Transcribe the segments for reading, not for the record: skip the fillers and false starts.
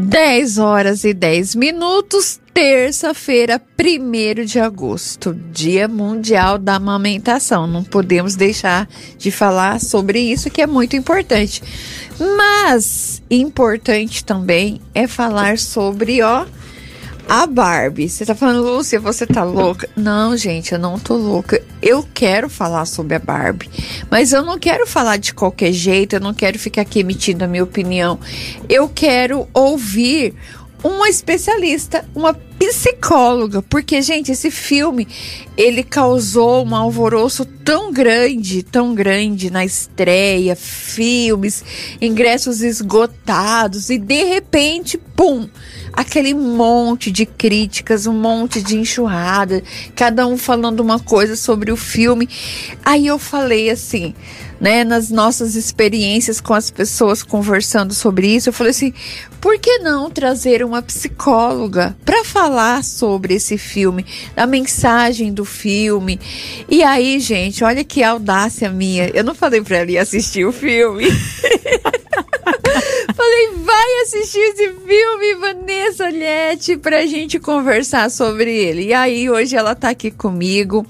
10h10, terça-feira, 1º de agosto, Dia Mundial da Amamentação. Não podemos deixar de falar sobre isso, que é muito importante. Mas importante também é falar sobre, a Barbie. Você tá falando, Lúcia, você tá louca? Não, gente, eu não tô louca. Eu quero falar sobre a Barbie, mas eu não quero falar de qualquer jeito, eu não quero ficar aqui emitindo a minha opinião. Eu quero ouvir uma especialista, uma psicóloga, porque, gente, esse filme, ele causou um alvoroço tão grande na estreia, filmes, ingressos esgotados, e de repente, pum, aquele monte de críticas, um monte de enxurrada, cada um falando uma coisa sobre o filme. Aí eu falei assim, né, nas nossas experiências com as pessoas conversando sobre isso, eu falei assim, por que não trazer uma psicóloga para falar sobre esse filme, a mensagem do filme? E aí, gente, olha que audácia minha, eu não falei para ela ir assistir o filme. Falei, vai assistir esse filme, Vanessa Leti, pra gente conversar sobre ele. E aí, hoje ela tá aqui comigo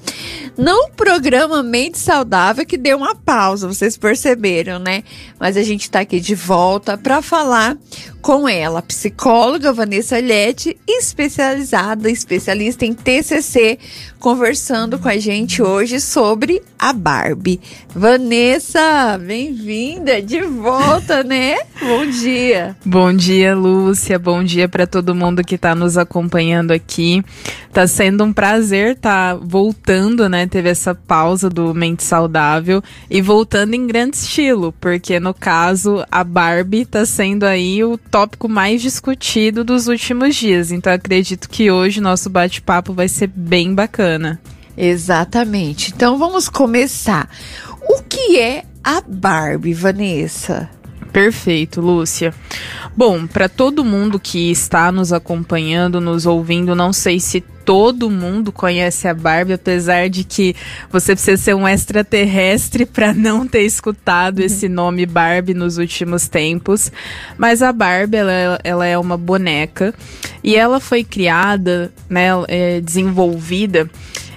no programa Mente Saudável, que deu uma pausa, vocês perceberam, né? Mas a gente tá aqui de volta pra falar com ela, psicóloga Vanessa Leti, especialista em TCC, conversando com a gente hoje sobre a Barbie. Vanessa, bem-vinda de volta, né? Bom dia. Bom dia, Lúcia. Bom dia para todo mundo que tá nos acompanhando aqui. Tá sendo um prazer tá voltando, né? Teve essa pausa do Mente Saudável e voltando em grande estilo, porque no caso a Barbie tá sendo aí o tópico mais discutido dos últimos dias. Então acredito que hoje o nosso bate-papo vai ser bem bacana. Exatamente. Então vamos começar. O que é a Barbie, Vanessa? Perfeito, Lúcia. Bom, para todo mundo que está nos acompanhando, nos ouvindo, não sei se todo mundo conhece a Barbie, apesar de que você precisa ser um extraterrestre para não ter escutado esse nome Barbie nos últimos tempos. Mas a Barbie, ela é uma boneca e ela foi criada, né, desenvolvida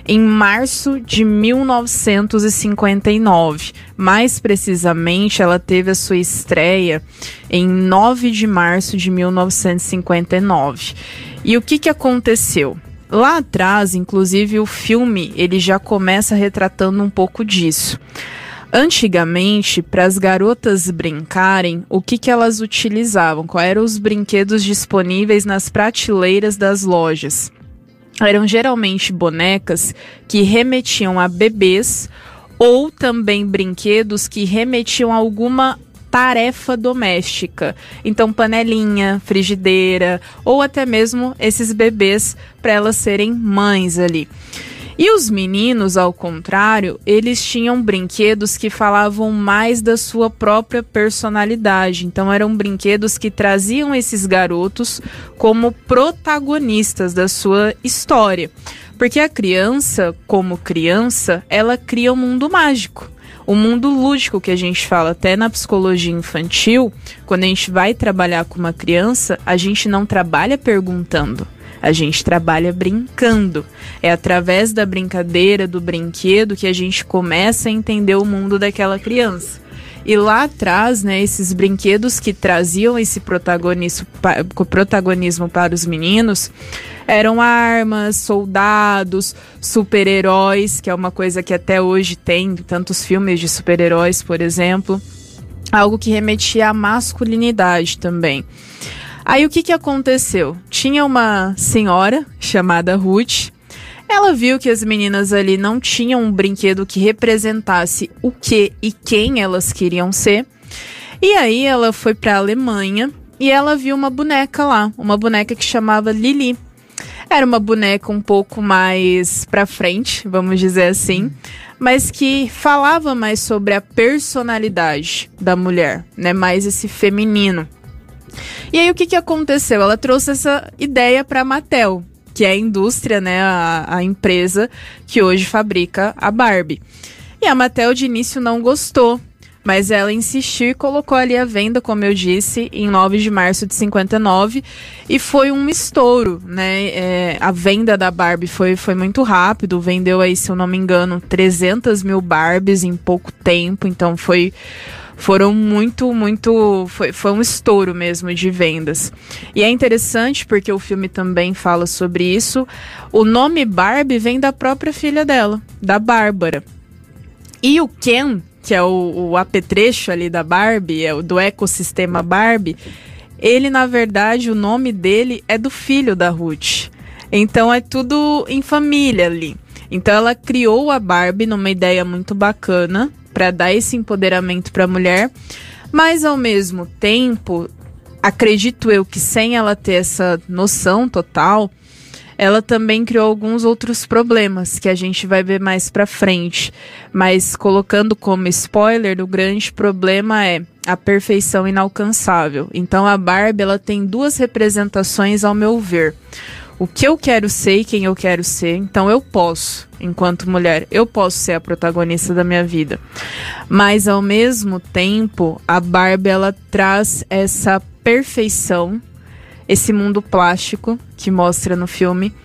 em março de 1959, mais precisamente ela teve a sua estreia em 9 de março de 1959. E o que aconteceu? Lá atrás, inclusive, o filme ele já começa retratando um pouco disso. Antigamente, para as garotas brincarem, o que elas utilizavam? Quais eram os brinquedos disponíveis nas prateleiras das lojas? Eram geralmente bonecas que remetiam a bebês ou também brinquedos que remetiam a alguma tarefa doméstica. Então, panelinha, frigideira ou até mesmo esses bebês para elas serem mães ali. E os meninos, ao contrário, eles tinham brinquedos que falavam mais da sua própria personalidade. Então, eram brinquedos que traziam esses garotos como protagonistas da sua história. Porque a criança, como criança, ela cria um mundo mágico. O mundo lúdico que a gente fala até na psicologia infantil, quando a gente vai trabalhar com uma criança, a gente não trabalha perguntando. A gente trabalha brincando. É através da brincadeira, do brinquedo, que a gente começa a entender o mundo daquela criança. E lá atrás, né, esses brinquedos que traziam esse protagonismo para os meninos eram armas, soldados, super-heróis, que é uma coisa que até hoje tem, tantos filmes de super-heróis, por exemplo. Algo que remetia à masculinidade também. Aí o que aconteceu? Tinha uma senhora chamada Ruth, ela viu que as meninas ali não tinham um brinquedo que representasse o que e quem elas queriam ser, e aí ela foi para a Alemanha e ela viu uma boneca lá, uma boneca que chamava Lili. Era uma boneca um pouco mais pra frente, vamos dizer assim, mas que falava mais sobre a personalidade da mulher, né? Mais esse feminino. E aí o que aconteceu? Ela trouxe essa ideia para a Mattel, que é a indústria, né, a empresa que hoje fabrica a Barbie. E a Mattel de início não gostou, Mas ela insistiu e colocou ali a venda, como eu disse, em 9 de março de 59. E foi um estouro, né? A venda da Barbie foi muito rápido. Vendeu aí, se eu não me engano, 300 mil Barbies em pouco tempo. Então foram muito... Foi um estouro mesmo de vendas. E é interessante porque o filme também fala sobre isso. O nome Barbie vem da própria filha dela, da Bárbara. E o Ken, que é o apetrecho ali da Barbie, é o do ecossistema Barbie, ele, na verdade, o nome dele é do filho da Ruth. Então é tudo em família ali. Então ela criou a Barbie numa ideia muito bacana para dar esse empoderamento para a mulher, mas ao mesmo tempo, acredito eu que sem ela ter essa noção total, ela também criou alguns outros problemas que a gente vai ver mais pra frente. Mas colocando como spoiler, o grande problema é a perfeição inalcançável. Então a Barbie, ela tem duas representações ao meu ver. O que eu quero ser e quem eu quero ser. Então eu posso, enquanto mulher, eu posso ser a protagonista da minha vida. Mas ao mesmo tempo, a Barbie, ela traz essa perfeição, esse mundo plástico que mostra no filme,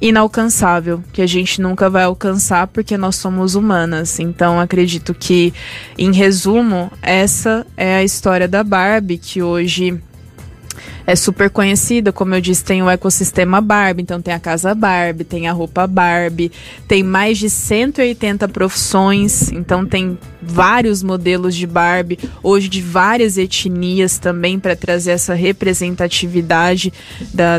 inalcançável, que a gente nunca vai alcançar porque nós somos humanas. Então acredito que, em resumo, essa é a história da Barbie, que hoje é super conhecida. Como eu disse, tem o ecossistema Barbie, então tem a casa Barbie, tem a roupa Barbie, tem mais de 180 profissões, então tem vários modelos de Barbie, hoje de várias etnias também, para trazer essa representatividade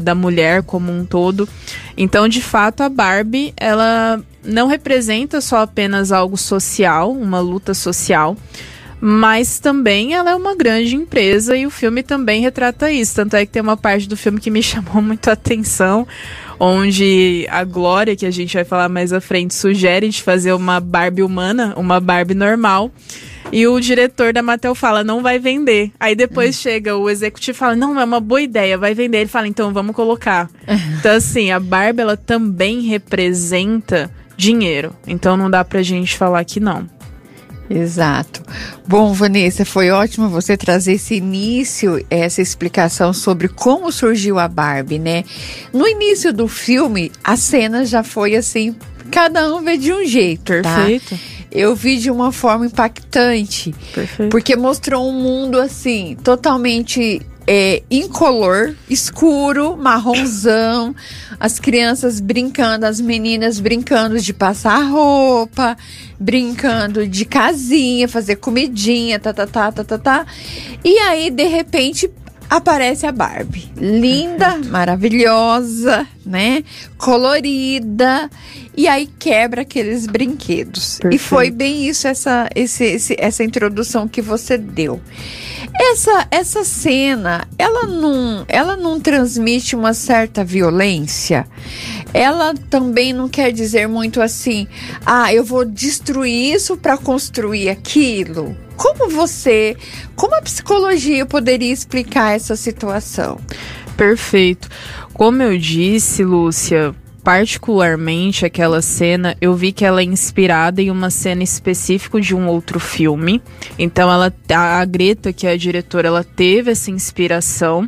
da mulher como um todo. Então, de fato, a Barbie, ela não representa só apenas algo social, uma luta social, mas também ela é uma grande empresa, e o filme também retrata isso. Tanto é que tem uma parte do filme que me chamou muito a atenção, onde a Glória, que a gente vai falar mais à frente, sugere de fazer uma Barbie humana, uma Barbie normal, e o diretor da Mattel fala, não vai vender. Aí depois chega o executivo e fala, não, é uma boa ideia, vai vender. Ele fala, então vamos colocar. Então assim, a Barbie, ela também representa dinheiro, então não dá pra gente falar que não. Exato. Bom, Vanessa, foi ótimo você trazer esse início, essa explicação sobre como surgiu a Barbie, né? No início do filme, a cena já foi assim, cada um vê de um jeito, perfeito. Tá? Eu vi de uma forma impactante, perfeito. Porque mostrou um mundo assim, totalmente incolor, escuro, marronzão, as crianças brincando, as meninas brincando de passar roupa, brincando de casinha, fazer comidinha, E aí, de repente, aparece a Barbie. Linda, perfeito. Maravilhosa, né? Colorida. E aí quebra aqueles brinquedos. Perfeito. E foi bem isso, essa introdução que você deu. Essa cena, ela não transmite uma certa violência. Ela também não quer dizer muito assim, ah, eu vou destruir isso para construir aquilo. Como a psicologia poderia explicar essa situação? Perfeito. Como eu disse, Lúcia, particularmente aquela cena, eu vi que ela é inspirada em uma cena específica de um outro filme. Então a Greta, que é a diretora, ela teve essa inspiração.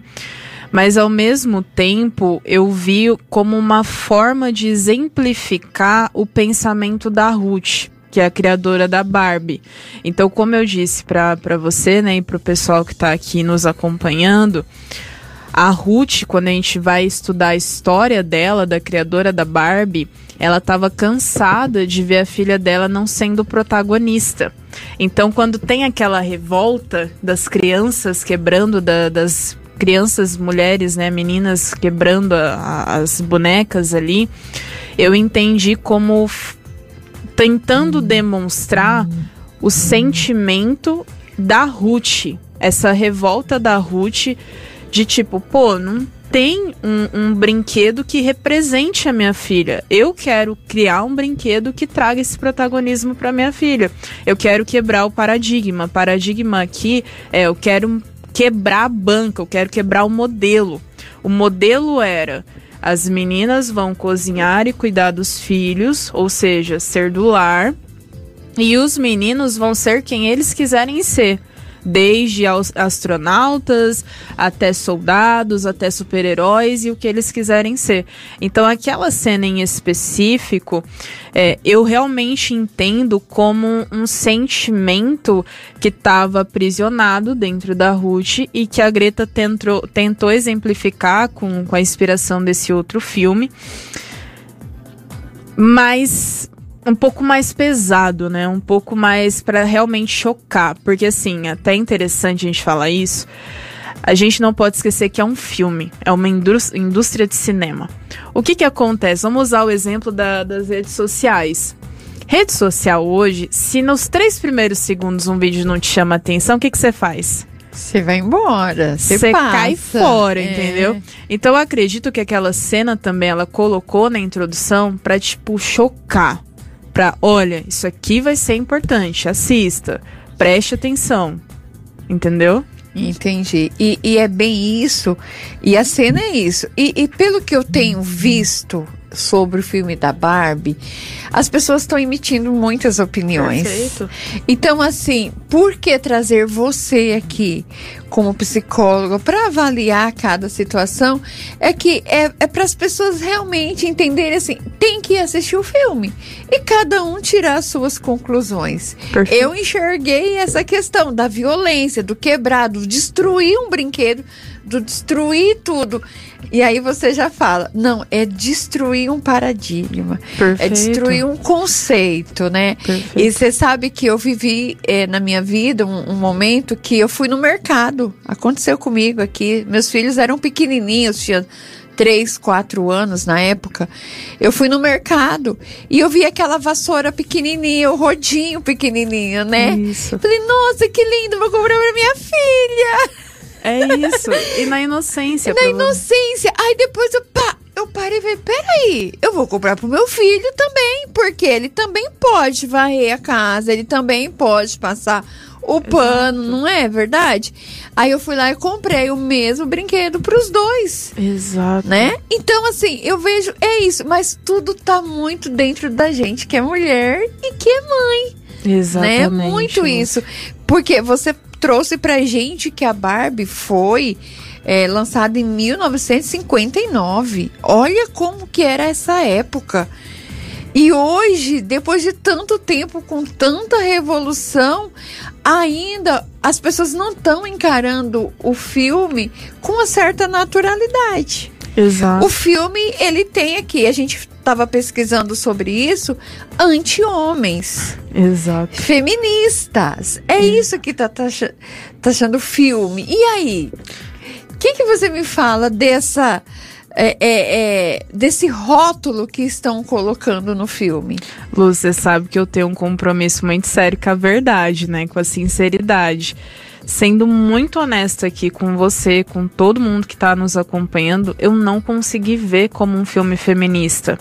Mas ao mesmo tempo, eu vi como uma forma de exemplificar o pensamento da Ruth, que é a criadora da Barbie. Então, como eu disse para você, né, e para o pessoal que está aqui nos acompanhando, a Ruth, quando a gente vai estudar a história dela, da criadora da Barbie, ela estava cansada de ver a filha dela não sendo protagonista. Então, quando tem aquela revolta das crianças quebrando, das crianças, mulheres, né, meninas quebrando as bonecas ali, eu entendi como tentando demonstrar o sentimento da Ruth, essa revolta da Ruth, de tipo, pô, não tem um brinquedo que represente a minha filha. Eu quero criar um brinquedo que traga esse protagonismo para minha filha. Eu quero quebrar o paradigma. Paradigma aqui é, eu quero quebrar a banca, eu quero quebrar o modelo. O modelo era, as meninas vão cozinhar e cuidar dos filhos, ou seja, ser do lar, E os meninos vão ser quem eles quiserem ser, desde astronautas, até soldados, até super-heróis e o que eles quiserem ser. Então, aquela cena em específico, eu realmente entendo como um sentimento que estava aprisionado dentro da Ruth e que a Greta tentou exemplificar com a inspiração desse outro filme, mas um pouco mais pesado, né? Um pouco mais pra realmente chocar. Porque, assim, até é interessante a gente falar isso. A gente não pode esquecer que é um filme. É uma indústria de cinema. O que que acontece? Vamos usar o exemplo das redes sociais. Rede social hoje, se nos 3 primeiros segundos um vídeo não te chama atenção, o que que você faz? Você vai embora, você cai fora, entendeu? Então, eu acredito que aquela cena também, ela colocou na introdução pra, tipo, chocar. Pra, olha, isso aqui vai ser importante, assista, preste atenção, entendeu? Entendi, e é bem isso, e a cena é isso, e pelo que eu tenho visto sobre o filme da Barbie, as pessoas estão emitindo muitas opiniões. Perfeito. Então, assim, por que trazer você aqui como psicólogo para avaliar cada situação? É que é para as pessoas realmente entenderem, assim, tem que assistir o filme e cada um tirar as suas conclusões. Perfeito. Eu enxerguei essa questão da violência, do quebrado, destruir um brinquedo, do destruir tudo. E aí você já fala, não, é destruir um paradigma. Perfeito. É destruir um conceito, né? Perfeito. E você sabe que eu vivi na minha vida um momento que eu fui no mercado. Aconteceu comigo aqui. Meus filhos eram pequenininhos, tinha 3, 4 anos na época. Eu fui no mercado e eu vi aquela vassoura pequenininha, o rodinho pequenininho, né? Isso. Falei, nossa, que lindo, vou comprar pra minha filha. É isso, e na inocência. Na inocência, aí depois eu parei e falei, peraí, eu vou comprar pro meu filho também, porque ele também pode varrer a casa, ele também pode passar o pano, não é verdade? Aí eu fui lá e comprei o mesmo brinquedo pros dois. Exato. Né? Então, assim, eu vejo, é isso, mas tudo tá muito dentro da gente, que é mulher e que é mãe. Exatamente. Né? Muito isso, porque você trouxe pra gente que a Barbie foi lançada em 1959. Olha como que era essa época. E hoje, depois de tanto tempo, com tanta revolução, ainda as pessoas não estão encarando o filme com uma certa naturalidade. Exato. O filme, ele tem aqui, a gente estava pesquisando sobre isso, anti-homens. Exato. Feministas. É isso que está taxando o filme. E aí? O que você me fala dessa... desse rótulo que estão colocando no filme? Lu, você sabe que eu tenho um compromisso muito sério com a verdade, né? Com a sinceridade. Sendo muito honesta aqui com você, com todo mundo que está nos acompanhando, eu não consegui ver como um filme feminista.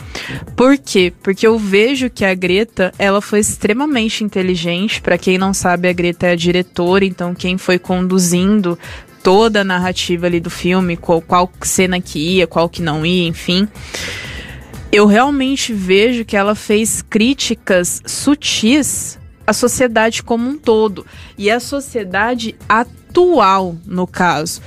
Por quê? Porque eu vejo que a Greta, ela foi extremamente inteligente. Para quem não sabe, a Greta é a diretora, então quem foi conduzindo toda a narrativa ali do filme, qual cena que ia, qual que não ia, enfim. Eu realmente vejo que ela fez críticas sutis à sociedade como um todo. E à sociedade atual, no caso.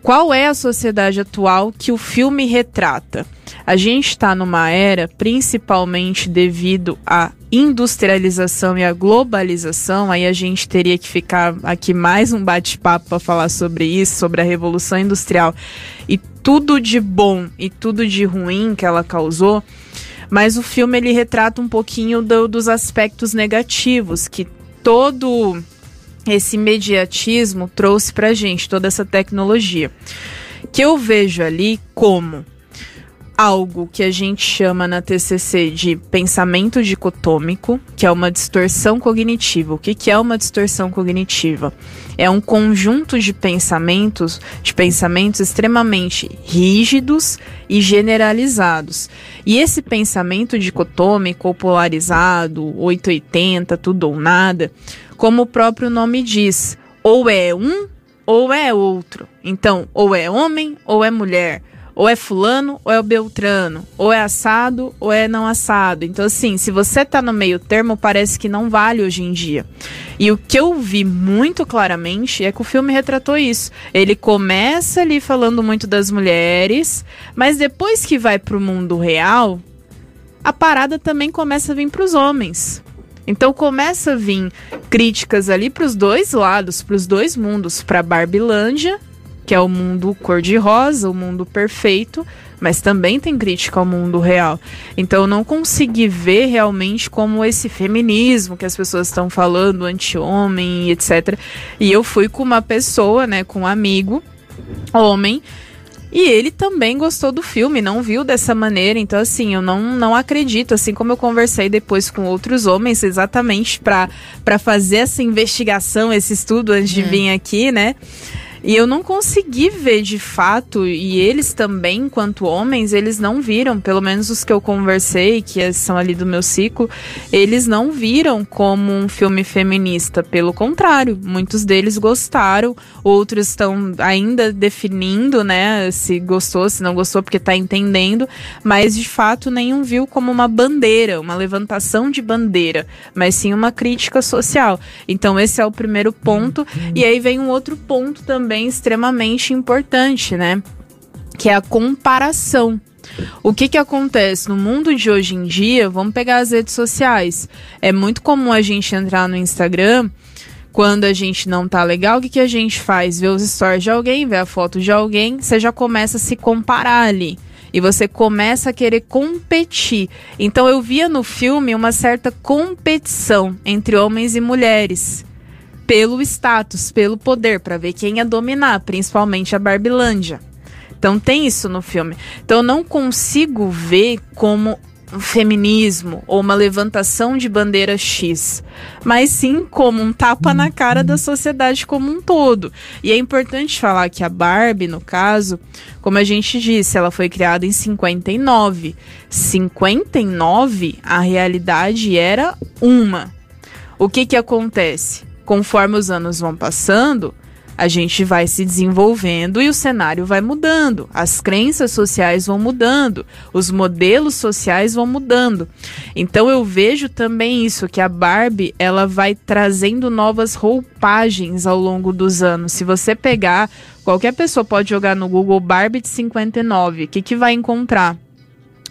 Qual é a sociedade atual que o filme retrata? A gente está numa era, principalmente devido à industrialização e à globalização, aí a gente teria que ficar aqui mais um bate-papo para falar sobre isso, sobre a Revolução Industrial e tudo de bom e tudo de ruim que ela causou, mas o filme ele retrata um pouquinho dos aspectos negativos que todo esse imediatismo trouxe pra gente, toda essa tecnologia, que eu vejo ali como algo que a gente chama na TCC de pensamento dicotômico, que é uma distorção cognitiva. O que é uma distorção cognitiva? É um conjunto de pensamentos extremamente rígidos e generalizados. E esse pensamento dicotômico, ou polarizado, 880, tudo ou nada, como o próprio nome diz, ou é um ou é outro. Então, ou é homem ou é mulher. Ou é fulano, ou é o beltrano. Ou é assado, ou é não assado. Então, assim, se você tá no meio termo, parece que não vale hoje em dia. E o que eu vi muito claramente é que o filme retratou isso. Ele começa ali falando muito das mulheres, mas depois que vai pro mundo real, a parada também começa a vir pros homens. Então começa a vir críticas ali pros dois lados, pros dois mundos, pra Barbilândia, que é o mundo cor-de-rosa, o mundo perfeito, mas também tem crítica ao mundo real. Então eu não consegui ver realmente como esse feminismo que as pessoas estão falando, anti-homem, etc. E eu fui com uma pessoa, né, com um amigo, homem, e ele também gostou do filme, não viu dessa maneira. Então, assim, eu não acredito, assim como eu conversei depois com outros homens, exatamente para fazer essa investigação, esse estudo antes de vir aqui, né? E eu não consegui ver de fato, e eles também, enquanto homens, eles não viram, pelo menos os que eu conversei, que são ali do meu ciclo, eles não viram como um filme feminista. Pelo contrário, muitos deles gostaram, outros estão ainda definindo, né, se gostou, se não gostou, porque tá entendendo, mas de fato nenhum viu como uma bandeira, uma levantação de bandeira, mas sim uma crítica social. Então esse é o primeiro ponto, e aí vem um outro ponto também, extremamente importante, né? Que é a comparação. O que acontece no mundo de hoje em dia? Vamos pegar as redes sociais. É muito comum a gente entrar no Instagram quando a gente não tá legal. O que a gente faz? Vê os stories de alguém, vê a foto de alguém, você já começa a se comparar ali. E você começa a querer competir. Então eu via no filme uma certa competição entre homens e mulheres. Pelo status, pelo poder, para ver quem ia dominar, principalmente a Barbilândia. Então tem isso no filme. Então eu não consigo ver como um feminismo ou uma levantação de bandeira X, mas sim como um tapa na cara da sociedade como um todo. E é importante falar que a Barbie, no caso, como a gente disse, ela foi criada em 59. 59, a realidade era uma. O que acontece? Conforme os anos vão passando, a gente vai se desenvolvendo e o cenário vai mudando. As crenças sociais vão mudando, os modelos sociais vão mudando. Então eu vejo também isso, que a Barbie, ela vai trazendo novas roupagens ao longo dos anos. Se você pegar, qualquer pessoa pode jogar no Google Barbie de 59, o que vai encontrar?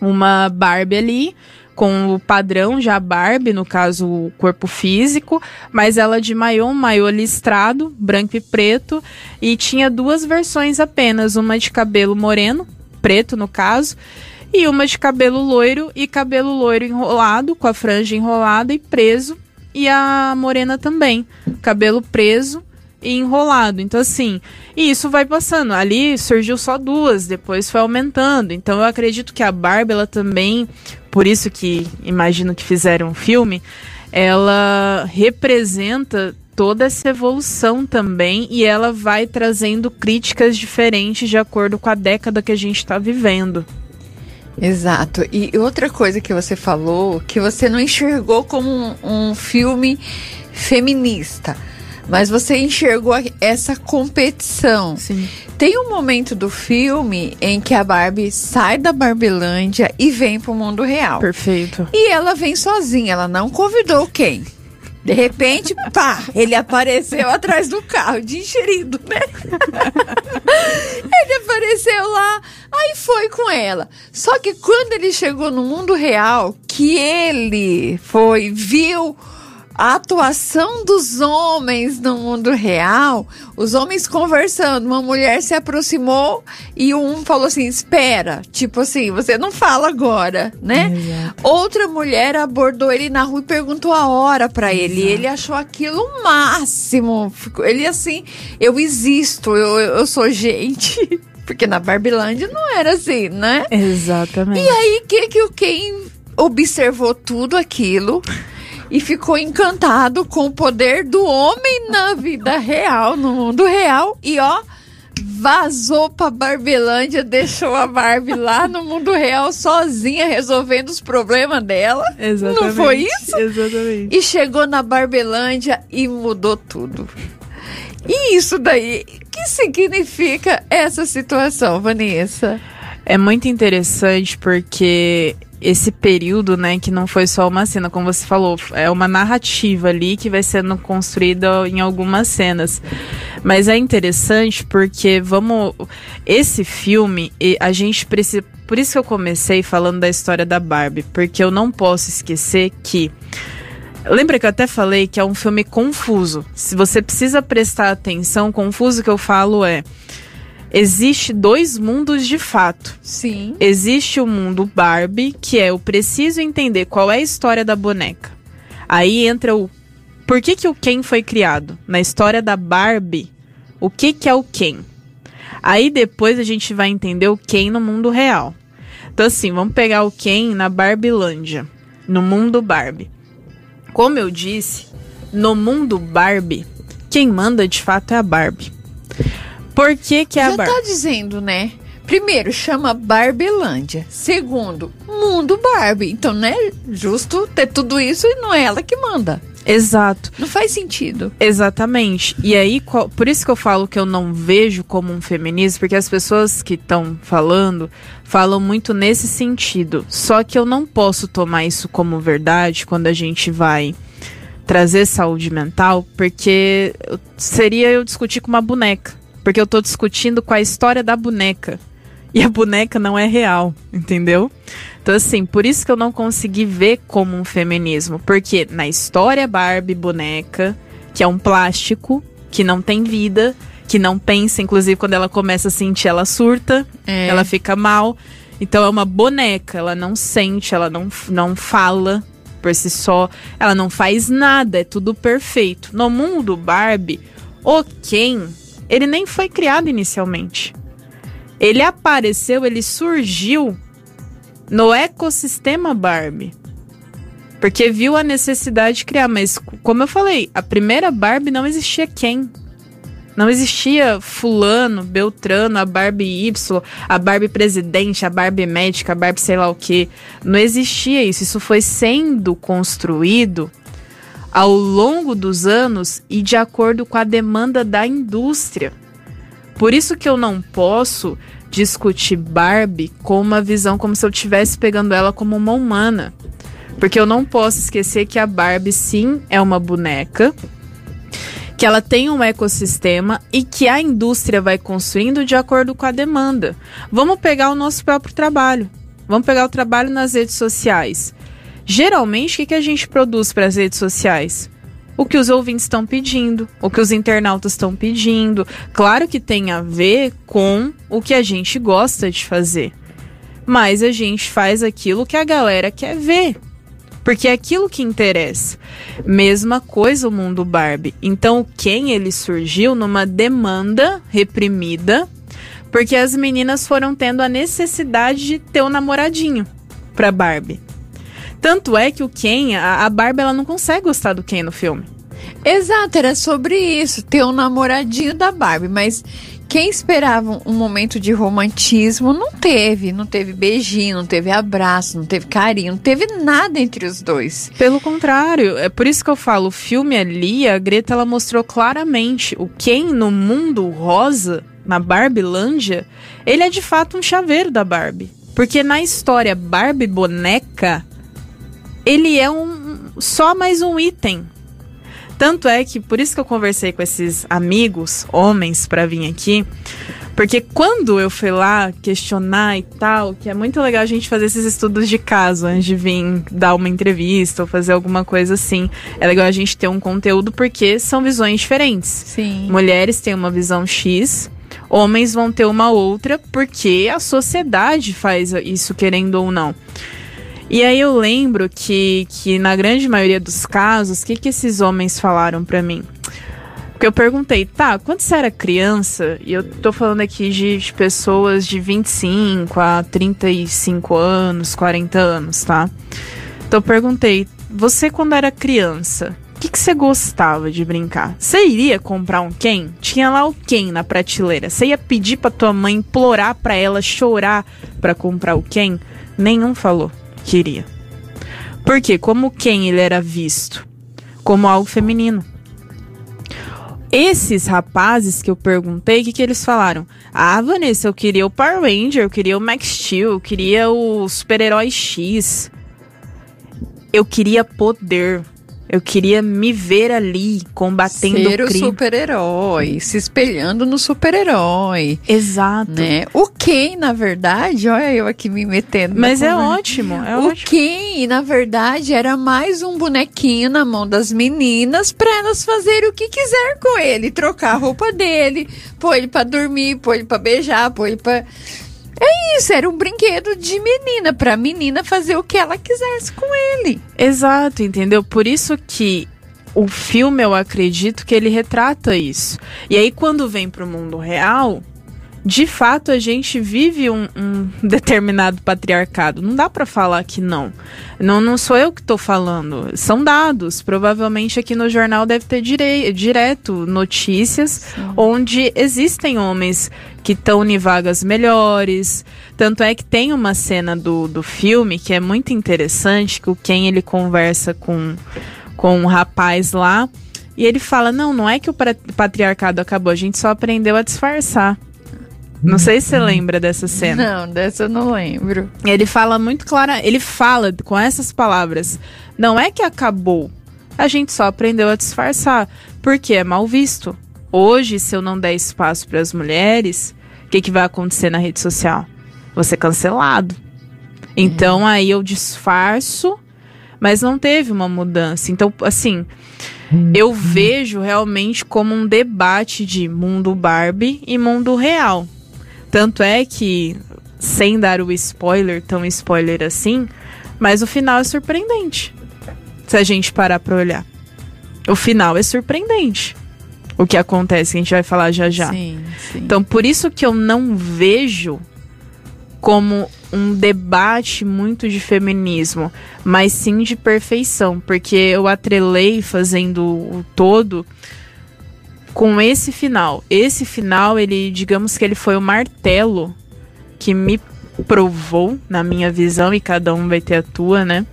Uma Barbie ali, com o padrão já Barbie, no caso o corpo físico, mas ela de maiô listrado, branco e preto, e tinha duas versões apenas, uma de cabelo moreno, preto no caso, e uma de cabelo loiro enrolado, com a franja enrolada e preso, e a morena também, cabelo preso e enrolado. Então, assim, e isso vai passando, ali surgiu só duas, depois foi aumentando. Então eu acredito que a Barbie, ela também, por isso que imagino que fizeram um filme, ela representa toda essa evolução também, e ela vai trazendo críticas diferentes de acordo com a década que a gente está vivendo. Exato. E outra coisa que você falou, que você não enxergou como um filme feminista, mas você enxergou essa competição. Sim. Tem um momento do filme em que a Barbie sai da Barbilândia e vem pro mundo real. Perfeito. E ela vem sozinha, ela não convidou quem. De repente, pá, ele apareceu atrás do carro, de enxerido, né? Ele apareceu lá, aí foi com ela. Só que quando ele chegou no mundo real, que ele foi, viu a atuação dos homens no mundo real, os homens conversando, uma mulher se aproximou e um falou assim, espera, tipo assim, você não fala agora, né? Exato. Outra mulher abordou ele na rua e perguntou a hora pra ele, e ele achou aquilo o máximo, ele assim, eu existo, eu sou gente, porque na Barbilândia não era assim, né? Exatamente. E aí que quem observou tudo aquilo e ficou encantado com o poder do homem na vida real, no mundo real. E ó, vazou pra Barbilândia, deixou a Barbie lá no mundo real sozinha, resolvendo os problemas dela. Exatamente. Não foi isso? Exatamente. E chegou na Barbilândia e mudou tudo. E isso daí, o que significa essa situação, Vanessa? É muito interessante porque esse período, né, que não foi só uma cena, como você falou, é uma narrativa ali que vai sendo construída em algumas cenas. Mas é interessante porque esse filme, a gente precisa... Por isso que eu comecei falando da história da Barbie, porque eu não posso esquecer que... Lembra que eu até falei que é um filme confuso. Se você precisa prestar atenção, confuso que eu falo é... Existe dois mundos de fato. Sim. Existe o mundo Barbie, que é eu preciso entender qual é a história da boneca. Aí entra o... Por que o Ken foi criado? Na história da Barbie, o que é o Ken? Aí depois a gente vai entender o Ken no mundo real. Então assim, vamos pegar o Ken na Barbilândia, no mundo Barbie. Como eu disse, no mundo Barbie, quem manda de fato é a Barbie. Por que é a Barbie? Já tá dizendo, né? Primeiro, chama Barbilândia. Segundo, mundo Barbie. Então não é justo ter tudo isso e não é ela que manda. Exato. Não faz sentido. Exatamente. E aí, por isso que eu falo que eu não vejo como um feminismo, porque as pessoas que estão falando, falam muito nesse sentido. Só que eu não posso tomar isso como verdade quando a gente vai trazer saúde mental, porque seria eu discutir com uma boneca. Porque eu tô discutindo com a história da boneca. E a boneca não é real, entendeu? Então, assim, por isso que eu não consegui ver como um feminismo. Porque na história Barbie, boneca, que é um plástico, que não tem vida, que não pensa. Inclusive, quando ela começa a sentir, ela surta, ela fica mal. Então, é uma boneca. Ela não sente, ela não fala por si só. Ela não faz nada, é tudo perfeito. No mundo Barbie, o Ken... Ele nem foi criado inicialmente. Ele apareceu, ele surgiu no ecossistema Barbie. Porque viu a necessidade de criar. Mas, como eu falei, a primeira Barbie não existia Ken. Não existia fulano, beltrano, a Barbie Y, a Barbie presidente, a Barbie médica, a Barbie sei lá o quê. Não existia isso. Isso foi sendo construído ao longo dos anos e de acordo com a demanda da indústria. Por isso que eu não posso discutir Barbie com uma visão como se eu estivesse pegando ela como uma humana. Porque eu não posso esquecer que a Barbie, sim, é uma boneca, que ela tem um ecossistema e que a indústria vai construindo de acordo com a demanda. Vamos pegar o nosso próprio trabalho. Vamos pegar o trabalho nas redes sociais. Geralmente, o que a gente produz para as redes sociais? O que os ouvintes estão pedindo, o que os internautas estão pedindo. Claro que tem a ver com o que a gente gosta de fazer. Mas a gente faz aquilo que a galera quer ver. Porque é aquilo que interessa. Mesma coisa o mundo Barbie. Então, quem ele surgiu numa demanda reprimida, porque as meninas foram tendo a necessidade de ter um namoradinho para Barbie. Tanto é que o Ken, a Barbie, ela não consegue gostar do Ken no filme. Exato, era sobre isso, ter um namoradinho da Barbie, mas quem esperava um momento de romantismo não teve beijinho, não teve abraço, não teve carinho, não teve nada entre os dois. Pelo contrário, é por isso que eu falo, o filme ali, a Greta, ela mostrou claramente, o Ken no mundo rosa, na Barbilândia, ele é de fato um chaveiro da Barbie, porque na história Barbie boneca, ele é só mais um item. Tanto é que, por isso que eu conversei com esses amigos, homens, pra vir aqui. Porque quando eu fui lá questionar e tal, que é muito legal a gente fazer esses estudos de caso antes de vir dar uma entrevista ou fazer alguma coisa assim. É legal a gente ter um conteúdo porque são visões diferentes. Sim. Mulheres têm uma visão X, homens vão ter uma outra porque a sociedade faz isso querendo ou não. E aí eu lembro que na grande maioria dos casos, o que esses homens falaram pra mim? Porque eu perguntei, tá, quando você era criança, e eu tô falando aqui de pessoas de 25 a 35 anos, 40 anos, tá? Então eu perguntei, você quando era criança, o que você gostava de brincar? Você iria comprar um Ken? Tinha lá o Ken na prateleira. Você ia pedir pra tua mãe, implorar pra ela, chorar pra comprar o Ken? Nenhum falou. Queria. Porque como Ken ele era visto como algo feminino. Esses rapazes que eu perguntei, o que eles falaram? Ah, Vanessa, eu queria o Power Ranger, eu queria o Max Steel, eu queria o Super-Herói X. Eu queria poder. Eu queria me ver ali, combatendo o crime. Ser o super-herói, se espelhando no super-herói. Exato. Né? O Ken, na verdade, olha eu aqui me metendo. Mas é ótimo, é ótimo. O Ken, na verdade, era mais um bonequinho na mão das meninas pra elas fazerem o que quiser com ele. Trocar a roupa dele, pôr ele pra dormir, pôr ele pra beijar, pôr ele pra... É isso, era um brinquedo de menina, pra menina fazer o que ela quisesse com ele. Exato, entendeu? Por isso que o filme, eu acredito que ele retrata isso. E aí, quando vem pro mundo real, de fato, a gente vive um determinado patriarcado. Não dá pra falar que não. Não sou eu que tô falando. São dados. Provavelmente aqui no jornal deve ter direto notícias. Sim. Onde existem homens que estão em vagas melhores. Tanto é que tem uma cena do filme que é muito interessante, que o Ken, ele conversa com um rapaz lá e ele fala, não é que o patriarcado acabou, a gente só aprendeu a disfarçar. Não sei se você lembra dessa cena. Não, dessa eu não lembro. Ele fala muito clara, ele fala com essas palavras. Não é que acabou, a gente só aprendeu a disfarçar, porque é mal visto. Hoje, se eu não der espaço para as mulheres, o que vai acontecer na rede social? Vou ser cancelado. Então, aí eu disfarço, mas não teve uma mudança. Então, assim... Eu vejo realmente como um debate de mundo Barbie e mundo real. Tanto é que, sem dar o spoiler, tão spoiler assim, mas o final é surpreendente. Se a gente parar pra olhar. O final é surpreendente. O que acontece, que a gente vai falar já já. Sim. Então, por isso que eu não vejo como um debate muito de feminismo, mas sim de perfeição, porque eu atrelei fazendo o todo com esse final. Esse final, ele, digamos que ele foi o martelo que me provou, na minha visão, e cada um vai ter a tua, né?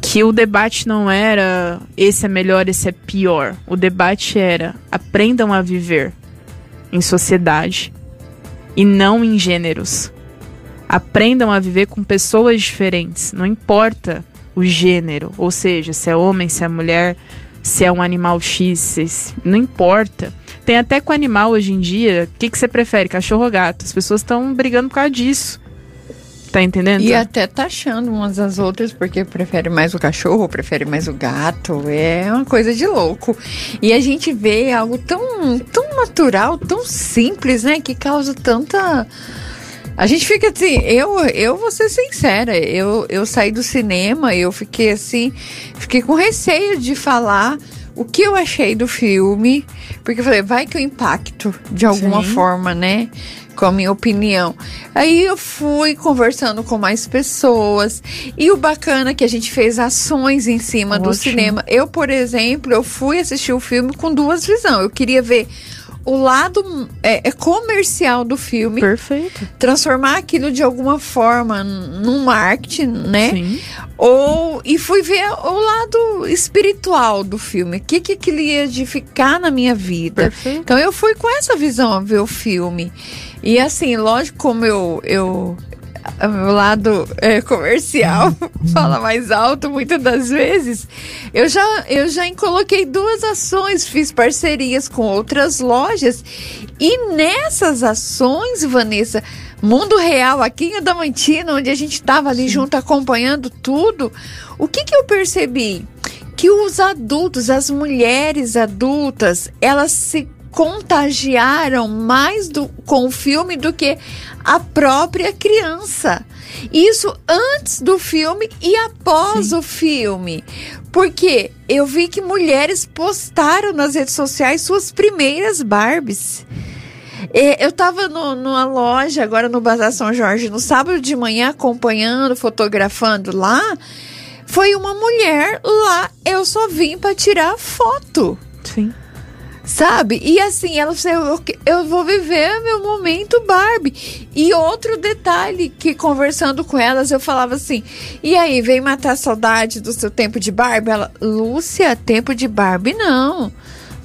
Que o debate não era esse é melhor, esse é pior. O debate era aprendam a viver em sociedade e não em gêneros. Aprendam a viver com pessoas diferentes, não importa o gênero, ou seja, se é homem, se é mulher, se é um animal X, não importa. Tem até com animal hoje em dia, o que você prefere, cachorro ou gato? As pessoas estão brigando por causa disso, tá entendendo? E até taxando umas às outras, porque prefere mais o cachorro, prefere mais o gato, é uma coisa de louco. E a gente vê algo tão natural, tão simples, né, que causa tanta... A gente fica assim, eu vou ser sincera, eu saí do cinema, eu fiquei assim, fiquei com receio de falar o que eu achei do filme, porque eu falei, vai que eu impacto de alguma Sim. forma, né, com a minha opinião. Aí eu fui conversando com mais pessoas, e o bacana é que a gente fez ações em cima Ótimo. Do cinema. Eu, por exemplo, eu fui assistir o filme com duas visões, eu queria ver... o lado comercial do filme. Perfeito. Transformar aquilo de alguma forma num marketing, né? Sim. E fui ver o lado espiritual do filme. O que que ele ia edificar na minha vida. Perfeito. Então eu fui com essa visão a ver o filme. E assim, lógico, como o lado comercial fala mais alto muitas das vezes, eu já coloquei duas ações, fiz parcerias com outras lojas e nessas ações, Vanessa, mundo real aqui em Adamantina, onde a gente estava ali Sim. junto acompanhando tudo, o que eu percebi? Que os adultos, as mulheres adultas, elas se contagiaram mais com o filme do que a própria criança. Isso antes do filme e após Sim. o filme. Porque eu vi que mulheres postaram nas redes sociais suas primeiras Barbies. Eu estava numa loja, agora no Bazar São Jorge, no sábado de manhã, acompanhando, fotografando lá. Foi uma mulher lá, eu só vim para tirar a foto. Sim. Sabe? E assim, ela falou, eu vou viver meu momento Barbie. E outro detalhe, que conversando com elas, eu falava assim, e aí, vem matar a saudade do seu tempo de Barbie? Ela, Lúcia, tempo de Barbie não.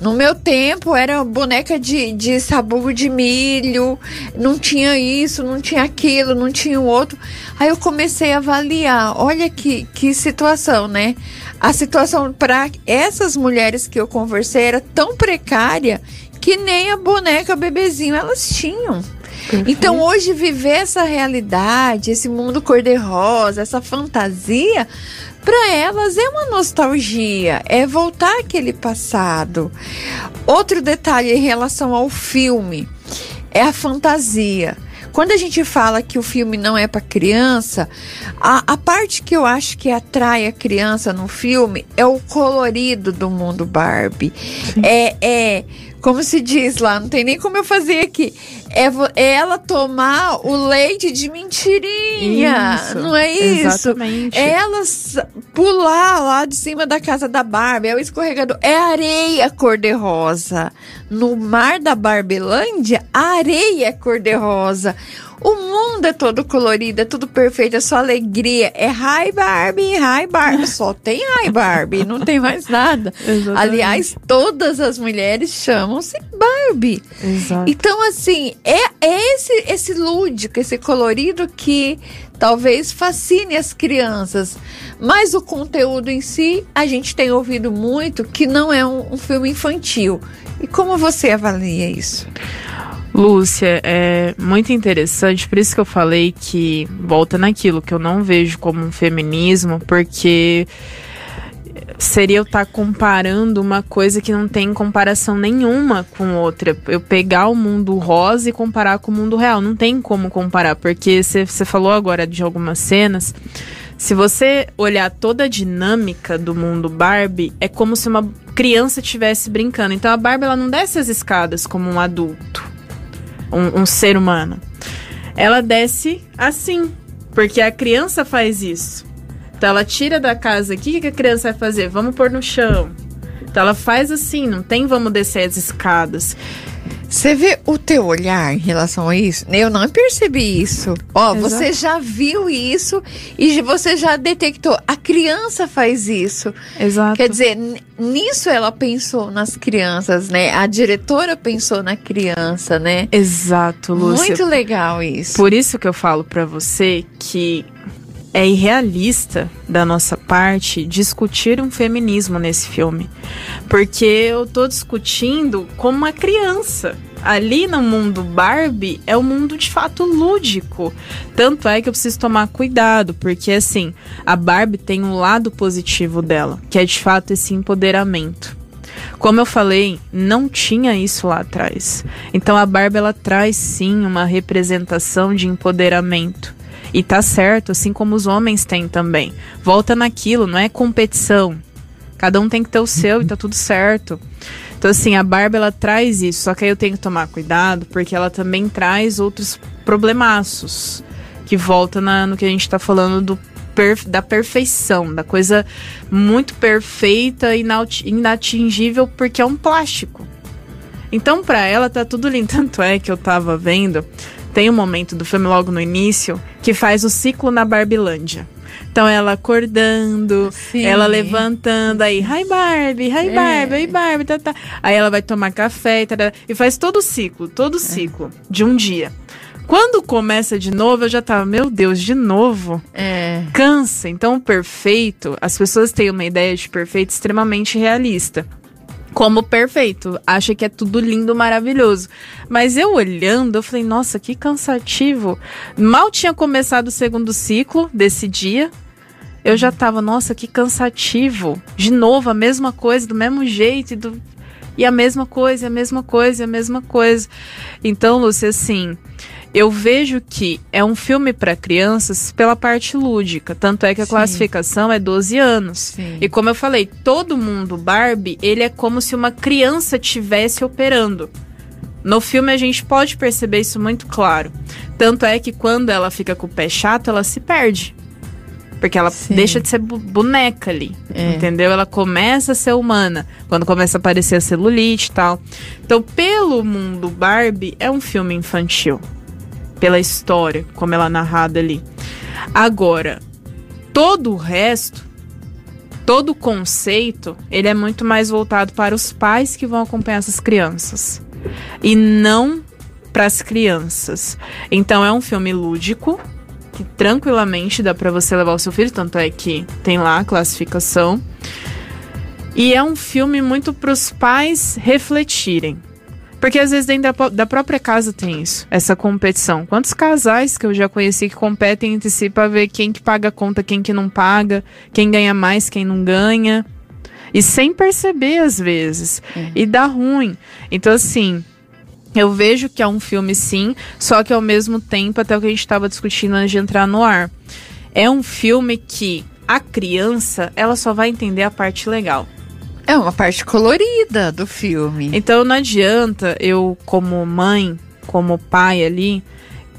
No meu tempo era boneca de sabugo de milho, não tinha isso, não tinha aquilo, não tinha o outro. Aí eu comecei a avaliar, olha que situação, né? A situação para essas mulheres que eu conversei era tão precária que nem a boneca bebezinho elas tinham. Perfeito. Então hoje viver essa realidade, esse mundo cor-de-rosa, essa fantasia, para elas é uma nostalgia, é voltar àquele passado. Outro detalhe em relação ao filme é a fantasia. Quando a gente fala que o filme não é para criança, a parte que eu acho que atrai a criança no filme é o colorido do mundo Barbie. É como se diz lá, não tem nem como eu fazer aqui. É ela tomar o leite de mentirinha, isso, não é isso? Exatamente. É ela pular lá de cima da casa da Barbie, é o escorregador, é areia cor-de-rosa. No mar da Barbilândia, a areia é cor-de-rosa. O mundo é todo colorido, é tudo perfeito, é só alegria. É hi Barbie, só tem hi Barbie, não tem mais nada. Exatamente. Aliás, todas as mulheres chamam-se Barbie. Exato. Então, assim, é esse lúdico, esse colorido que talvez fascine as crianças. Mas o conteúdo em si, a gente tem ouvido muito que não é um filme infantil. E como você avalia isso? Lúcia, é muito interessante, por isso que eu falei que volta naquilo, que eu não vejo como um feminismo, porque seria eu estar comparando uma coisa que não tem comparação nenhuma com outra. Eu pegar o mundo rosa e comparar com o mundo real, não tem como comparar, porque você falou agora de algumas cenas. Se você olhar toda a dinâmica do mundo Barbie, é como se uma criança estivesse brincando. Então a Barbie, ela não desce as escadas como um adulto, um ser humano. Ela desce assim, porque a criança faz isso. Então ela tira da casa aqui, o que a criança vai fazer? Vamos pôr no chão. Então ela faz assim, não tem vamos descer as escadas. Você vê o teu olhar em relação a isso? Eu não percebi isso. Ó, exato. Você já viu isso e você já detectou. A criança faz isso. Exato. Quer dizer, nisso ela pensou nas crianças, né? A diretora pensou na criança, né? Exato, Lúcia. Muito legal isso. Por isso que eu falo pra você que é irrealista da nossa parte discutir um feminismo nesse filme, porque eu tô discutindo como uma criança. Ali no mundo Barbie é um mundo de fato lúdico, tanto é que eu preciso tomar cuidado, porque assim, a Barbie tem um lado positivo dela, que é de fato esse empoderamento. Como eu falei, não tinha isso lá atrás. Então a Barbie, ela traz sim uma representação de empoderamento. E tá certo, assim como os homens têm também. Volta naquilo, não é competição. Cada um tem que ter o seu e tá tudo certo. Então assim, a Barbie, ela traz isso. Só que aí eu tenho que tomar cuidado, porque ela também traz outros problemaços. Que volta no que a gente tá falando da perfeição. Da coisa muito perfeita e inatingível, porque é um plástico. Então pra ela tá tudo lindo. Tanto é que eu tava vendo... Tem um momento do filme logo no início que faz o ciclo na Barbilândia. Então ela acordando, sim, ela levantando, aí hi Barbie, tá. Aí ela vai tomar café e faz todo o ciclo de um dia. Quando começa de novo, eu já tava, meu Deus, de novo? É. Cansa. Então o perfeito, as pessoas têm uma ideia de perfeito extremamente realista. Como perfeito, acha que é tudo lindo, maravilhoso. Mas eu olhando, eu falei, nossa, que cansativo. Mal tinha começado o segundo ciclo desse dia, eu já tava, nossa, que cansativo. De novo, a mesma coisa, do mesmo jeito, e a mesma coisa. Então, Lúcia, assim, eu vejo que é um filme para crianças pela parte lúdica. Tanto é que a classificação é 12 anos. Sim. E como eu falei, todo mundo Barbie, ele é como se uma criança estivesse operando. No filme a gente pode perceber isso muito claro. Tanto é que quando ela fica com o pé chato, ela se perde. Porque ela, sim, deixa de ser boneca ali, entendeu? Ela começa a ser humana, quando começa a aparecer a celulite e tal. Então, pelo mundo Barbie, é um filme infantil. Pela história, como ela é narrada ali. Agora, todo o resto todo o conceito, ele é muito mais voltado para os pais que vão acompanhar essas crianças e não para as crianças. Então é um filme lúdico que tranquilamente dá para você levar o seu filho, tanto é que tem lá a classificação. E é um filme muito para os pais refletirem. Porque às vezes dentro da própria casa tem isso, essa competição. Quantos casais que eu já conheci que competem entre si para ver quem que paga a conta, quem que não paga, quem ganha mais, quem não ganha. E sem perceber às vezes. E dá ruim. Então assim, eu vejo que é um filme sim, só que ao mesmo tempo, até o que a gente estava discutindo antes de entrar no ar, é um filme que a criança, ela só vai entender a parte legal. É uma parte colorida do filme. Então não adianta eu, como mãe, como pai ali,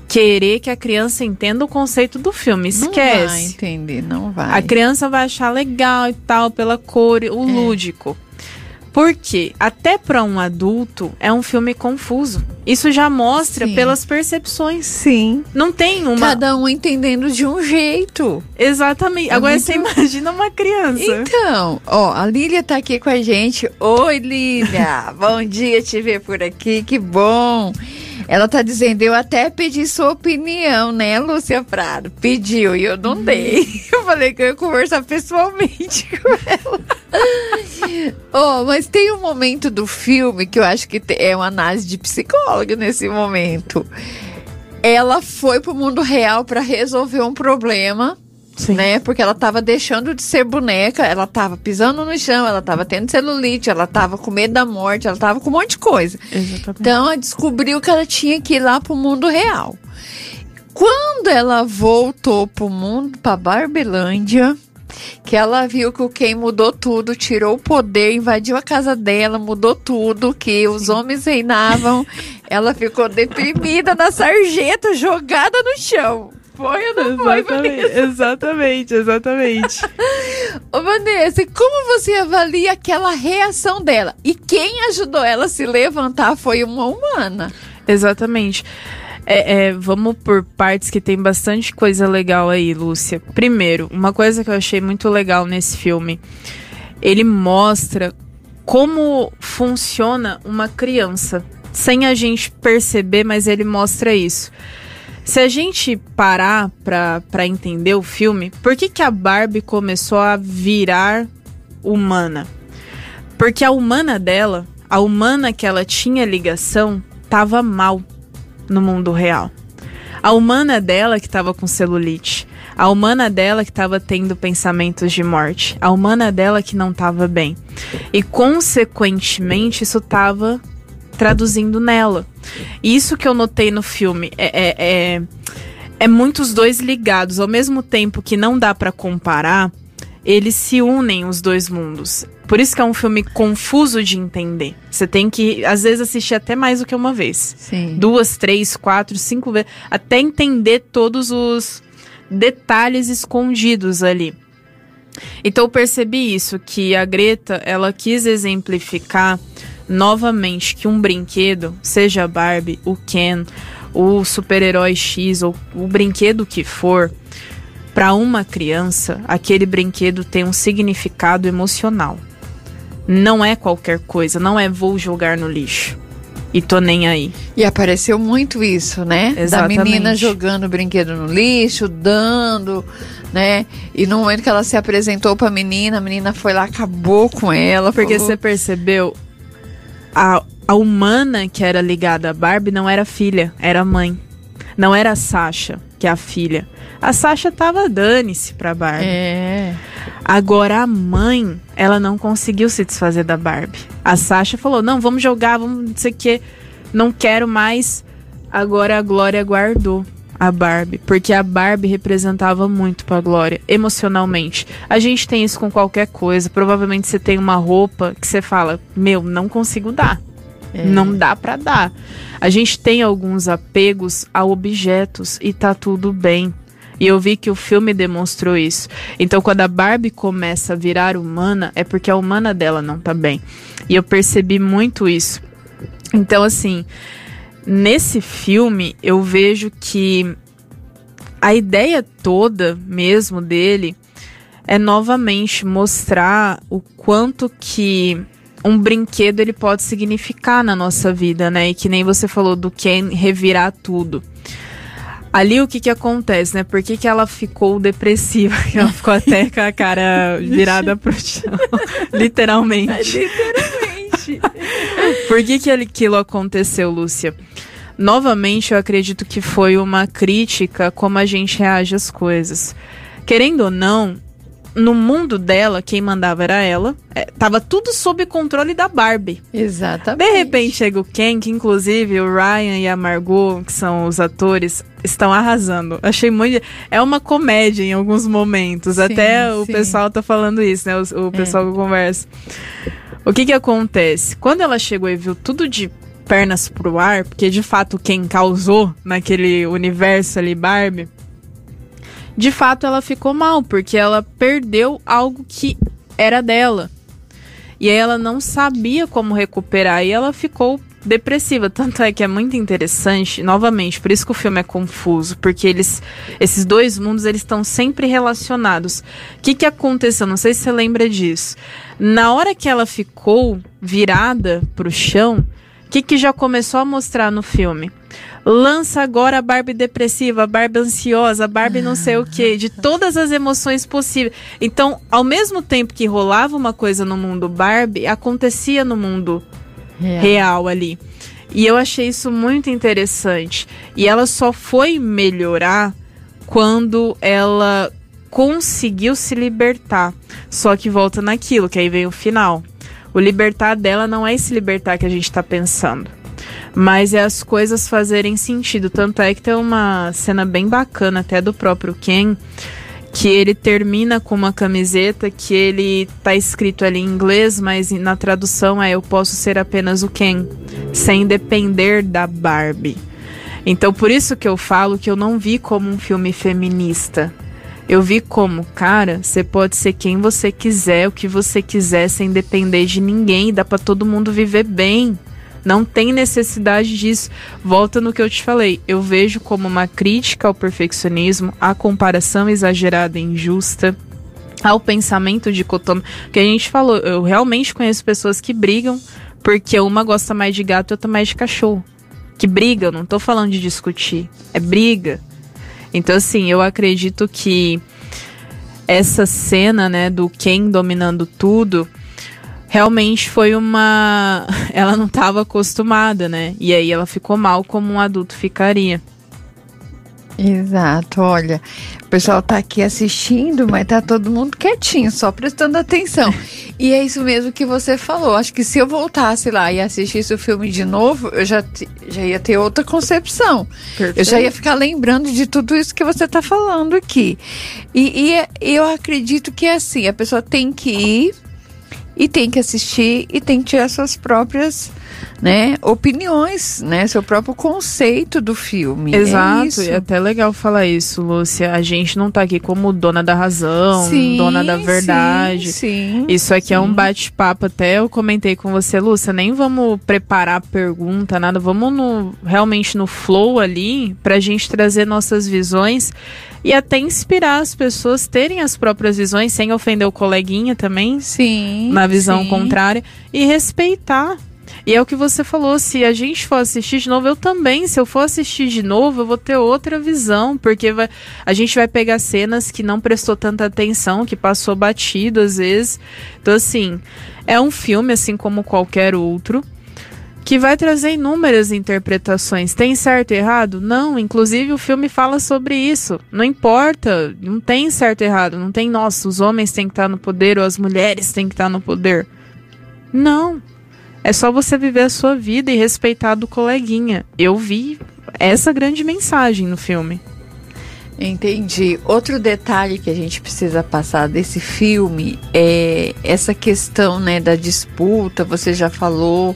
querer que a criança entenda o conceito do filme. Esquece. Não vai entender, não vai. A criança vai achar legal e tal, pela cor, o lúdico. Porque até para um adulto é um filme confuso. Isso já mostra pelas percepções. Sim. Não tem uma... Cada um entendendo de um jeito. Exatamente. É. Agora muito... você imagina uma criança. Então, ó, a Lília tá aqui com a gente. Oi, Lília. Bom dia te ver por aqui, que bom. Ela tá dizendo, eu até pedi sua opinião, né, Lúcia Prado? Pediu e eu não dei. Eu falei que eu ia conversar pessoalmente com ela. Oh, mas tem um momento do filme que eu acho que é uma análise de psicóloga nesse momento. Ela foi pro mundo real pra resolver um problema. Sim. Né? Porque ela tava deixando de ser boneca, ela tava pisando no chão, ela tava tendo celulite, ela tava com medo da morte, ela tava com um monte de coisa. Exatamente. Então ela descobriu que ela tinha que ir lá pro mundo real. Quando ela voltou pro mundo, pra Barbilândia, que ela viu que o Ken mudou tudo, tirou o poder, invadiu a casa dela, mudou tudo, que os homens reinavam, ela ficou deprimida na sarjeta, jogada no chão. Foi ou não foi, Vanessa? Exatamente, exatamente. Ô, Vanessa, como você avalia aquela reação dela? E quem ajudou ela a se levantar foi uma humana. Exatamente. Vamos por partes, que tem bastante coisa legal aí, Lúcia. Primeiro, uma coisa que eu achei muito legal nesse filme. Ele mostra como funciona uma criança. Sem a gente perceber, mas ele mostra isso. Se a gente parar pra entender o filme, por que a Barbie começou a virar humana? Porque a humana dela, a humana que ela tinha ligação, tava mal no mundo real. A humana dela que tava com celulite, a humana dela que tava tendo pensamentos de morte, a humana dela que não tava bem. E, consequentemente, isso tava traduzindo nela. Isso que eu notei no filme é muito os dois ligados. Ao mesmo tempo que não dá pra comparar, eles se unem, os dois mundos. Por isso que é um filme confuso de entender. Você tem que, às vezes, assistir até mais do que uma vez. Sim. 2, 3, 4, 5 vezes, até entender todos os detalhes escondidos ali. Então eu percebi isso, que a Greta, ela quis exemplificar novamente que um brinquedo, seja a Barbie, o Ken, o super-herói X ou o brinquedo que for, para uma criança, aquele brinquedo tem um significado emocional. Não é qualquer coisa, não é vou jogar no lixo e tô nem aí. E apareceu muito isso, né? Exatamente. Da menina jogando o brinquedo no lixo, dando, né? E no momento que ela se apresentou pra menina, a menina foi lá, acabou com ela. Porque falou... você percebeu, a humana que era ligada à Barbie não era filha, era mãe. Não era a Sasha, que é a filha. A Sasha tava dane-se pra Barbie. É. Agora a mãe, ela não conseguiu se desfazer da Barbie. A Sasha falou, não, vamos jogar, vamos não sei o quê. Não quero mais. Agora a Glória guardou a Barbie, porque a Barbie representava muito pra Glória, emocionalmente. A gente tem isso com qualquer coisa. Provavelmente você tem uma roupa que você fala, meu, não consigo dar. É. Não dá pra dar. A gente tem alguns apegos a objetos e tá tudo bem. E eu vi que o filme demonstrou isso. Então quando a Barbie começa a virar humana, é porque a humana dela não tá bem. E eu percebi muito isso. Então assim, nesse filme eu vejo que a ideia toda mesmo dele é novamente mostrar o quanto que um brinquedo ele pode significar na nossa vida, né? E que nem você falou do Ken revirar tudo. Ali o que que acontece, né? Por que que ela ficou depressiva? Ela ficou até com a cara virada pro chão. Literalmente. Literalmente. Por que que aquilo aconteceu, Lúcia? Novamente, eu acredito que foi uma crítica como a gente reage às coisas. Querendo ou não, no mundo dela, quem mandava era ela. Tava tudo sob controle da Barbie. Exatamente. De repente chega o Ken, que inclusive o Ryan e a Margot, que são os atores, estão arrasando. Achei muito... É uma comédia em alguns momentos. Sim, até o pessoal tá falando isso, né? O pessoal que conversa. O que que acontece? Quando ela chegou e viu tudo de pernas pro ar, porque de fato quem causou naquele universo ali, Barbie, de fato ela ficou mal, porque ela perdeu algo que era dela. E aí ela não sabia como recuperar e ela ficou depressiva. Tanto é que é muito interessante, novamente, por isso que o filme é confuso, porque esses dois mundos eles estão sempre relacionados. O que que aconteceu? Não sei se você lembra disso. Na hora que ela ficou virada pro chão, o que já começou a mostrar no filme? Lança agora a Barbie depressiva, a Barbie ansiosa, a Barbie não sei o quê, de todas as emoções possíveis. Então, ao mesmo tempo que rolava uma coisa no mundo Barbie, acontecia no mundo real ali. E eu achei isso muito interessante. E ela só foi melhorar quando ela conseguiu se libertar. Só que volta naquilo, que aí vem o final. O libertar dela não é esse libertar que a gente tá pensando, mas é as coisas fazerem sentido. Tanto é que tem uma cena bem bacana até do próprio Ken, que ele termina com uma camiseta que ele tá escrito ali em inglês, mas na tradução é: eu posso ser apenas o Ken, sem depender da Barbie. Então por isso que eu falo que eu não vi como um filme feminista. Eu vi como, cara, você pode ser quem você quiser, o que você quiser, sem depender de ninguém. Dá pra todo mundo viver bem. Não tem necessidade disso. Volta no que eu te falei. Eu vejo como uma crítica ao perfeccionismo, à comparação exagerada e injusta, ao pensamento dicotômico. Que a gente falou, eu realmente conheço pessoas que brigam porque uma gosta mais de gato e outra mais de cachorro. Que brigam, não tô falando de discutir. É briga. Então, assim, eu acredito que essa cena, né, do Ken dominando tudo, realmente foi uma... Ela não estava acostumada, né? E aí ela ficou mal como um adulto ficaria. Exato, olha, o pessoal tá aqui assistindo, mas tá todo mundo quietinho, só prestando atenção. E é isso mesmo que você falou. Acho que se eu voltasse lá e assistisse o filme de novo, eu já ia ter outra concepção. Perfeito. Eu já ia ficar lembrando de tudo isso que você tá falando aqui. E eu acredito que é assim, a pessoa tem que ir e tem que assistir e tem que tirar suas próprias, né, opiniões, né, seu próprio conceito do filme. Exato, é até legal falar isso, Lúcia. A gente não tá aqui como dona da razão, sim, dona da verdade. Sim, isso aqui é um bate-papo. Até eu comentei com você, Lúcia, nem vamos preparar pergunta, nada. Vamos realmente no flow ali, pra gente trazer nossas visões e até inspirar as pessoas terem as próprias visões, sem ofender o coleguinha também. Sim. Na visão contrária. E respeitar. E é o que você falou, se a gente for assistir de novo, eu também, se eu for assistir de novo, eu vou ter outra visão, porque a gente vai pegar cenas que não prestou tanta atenção, que passou batido às vezes. Então, assim, é um filme, assim como qualquer outro, que vai trazer inúmeras interpretações. Tem certo e errado? Não, inclusive o filme fala sobre isso. Não importa, não tem certo e errado, não tem, nossa, os homens têm que estar no poder ou as mulheres têm que estar no poder. Não. É só você viver a sua vida e respeitar do coleguinha. Eu vi essa grande mensagem no filme. Entendi. Outro detalhe que a gente precisa passar desse filme é essa questão, né, da disputa. Você já falou.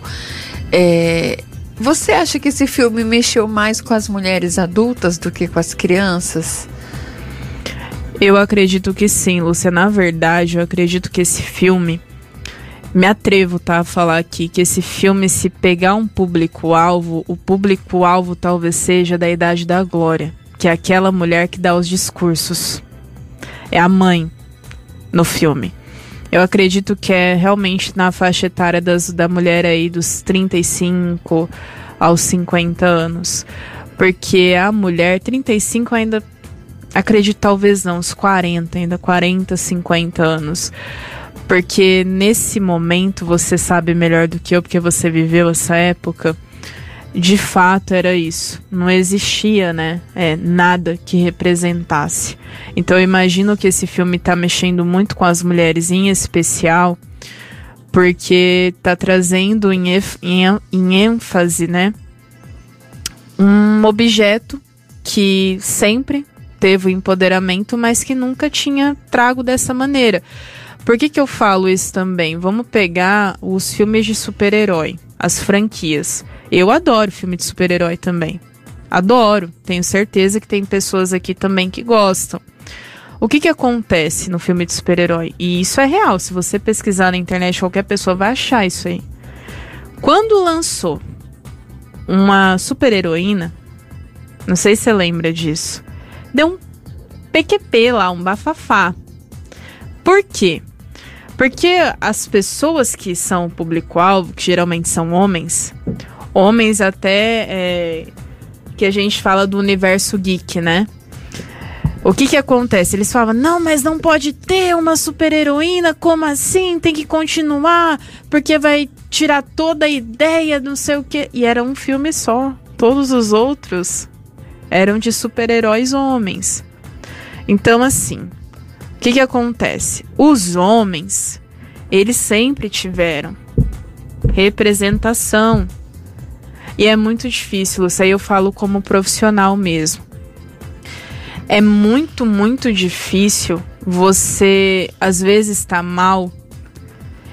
Você acha que esse filme mexeu mais com as mulheres adultas do que com as crianças? Eu acredito que sim, Lúcia. Na verdade, eu acredito que esse filme... Me atrevo, tá, a falar aqui que esse filme, se pegar um público-alvo, o público-alvo talvez seja da idade da Glória, que é aquela mulher que dá os discursos. É a mãe. no filme. Eu acredito que é realmente na faixa etária da mulher aí dos 35 aos 50 anos. Porque a mulher, 35 ainda, acredito talvez não, os 40, ainda 40, 50 anos. Porque nesse momento, você sabe melhor do que eu, porque você viveu essa época, de fato era isso. Não existia, né, nada que representasse. Então eu imagino que esse filme tá mexendo muito com as mulheres em especial, porque tá trazendo em ênfase, né, um objeto que sempre teve o empoderamento, mas que nunca tinha trago dessa maneira. Por que que eu falo isso também? Vamos pegar os filmes de super-herói, as franquias. Eu adoro filme de super-herói também. Adoro. Tenho certeza que tem pessoas aqui também que gostam. O que que acontece no filme de super-herói? E isso é real. Se você pesquisar na internet, qualquer pessoa vai achar isso aí. Quando lançou uma super-heroína, não sei se você lembra disso, deu um PQP lá, um bafafá. Por quê? Porque as pessoas que são o público-alvo, que geralmente são homens até que a gente fala do universo geek, né? O que que acontece? Eles falavam, não, mas não pode ter uma super-heroína, como assim? Tem que continuar, porque vai tirar toda a ideia, não sei o quê. E era um filme só, todos os outros eram de super-heróis homens. Então, assim, o que que acontece? Os homens, eles sempre tiveram representação. E é muito difícil, isso aí eu falo como profissional mesmo. É muito, muito difícil você, às vezes, tá mal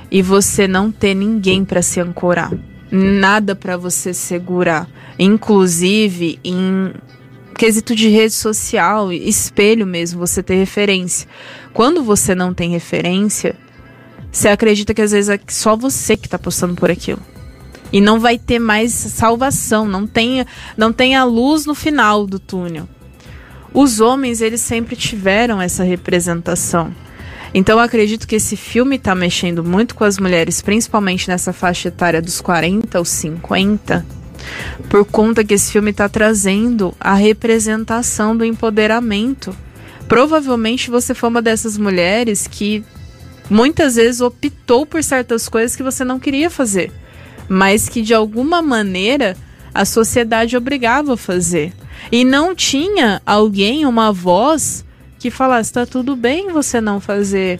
e você não ter ninguém para se ancorar. Nada para você segurar. Inclusive, em quesito de rede social, espelho mesmo, você ter referência. Quando você não tem referência, você acredita que às vezes é só você que tá postando por aquilo. E não vai ter mais salvação, não tem a luz no final do túnel. Os homens, eles sempre tiveram essa representação. Então eu acredito que esse filme tá mexendo muito com as mulheres, principalmente nessa faixa etária dos 40 aos 50, por conta que esse filme está trazendo a representação do empoderamento. Provavelmente você foi uma dessas mulheres que muitas vezes optou por certas coisas que você não queria fazer, mas que de alguma maneira a sociedade obrigava a fazer. E não tinha alguém, uma voz, que falasse, tá tudo bem você não fazer,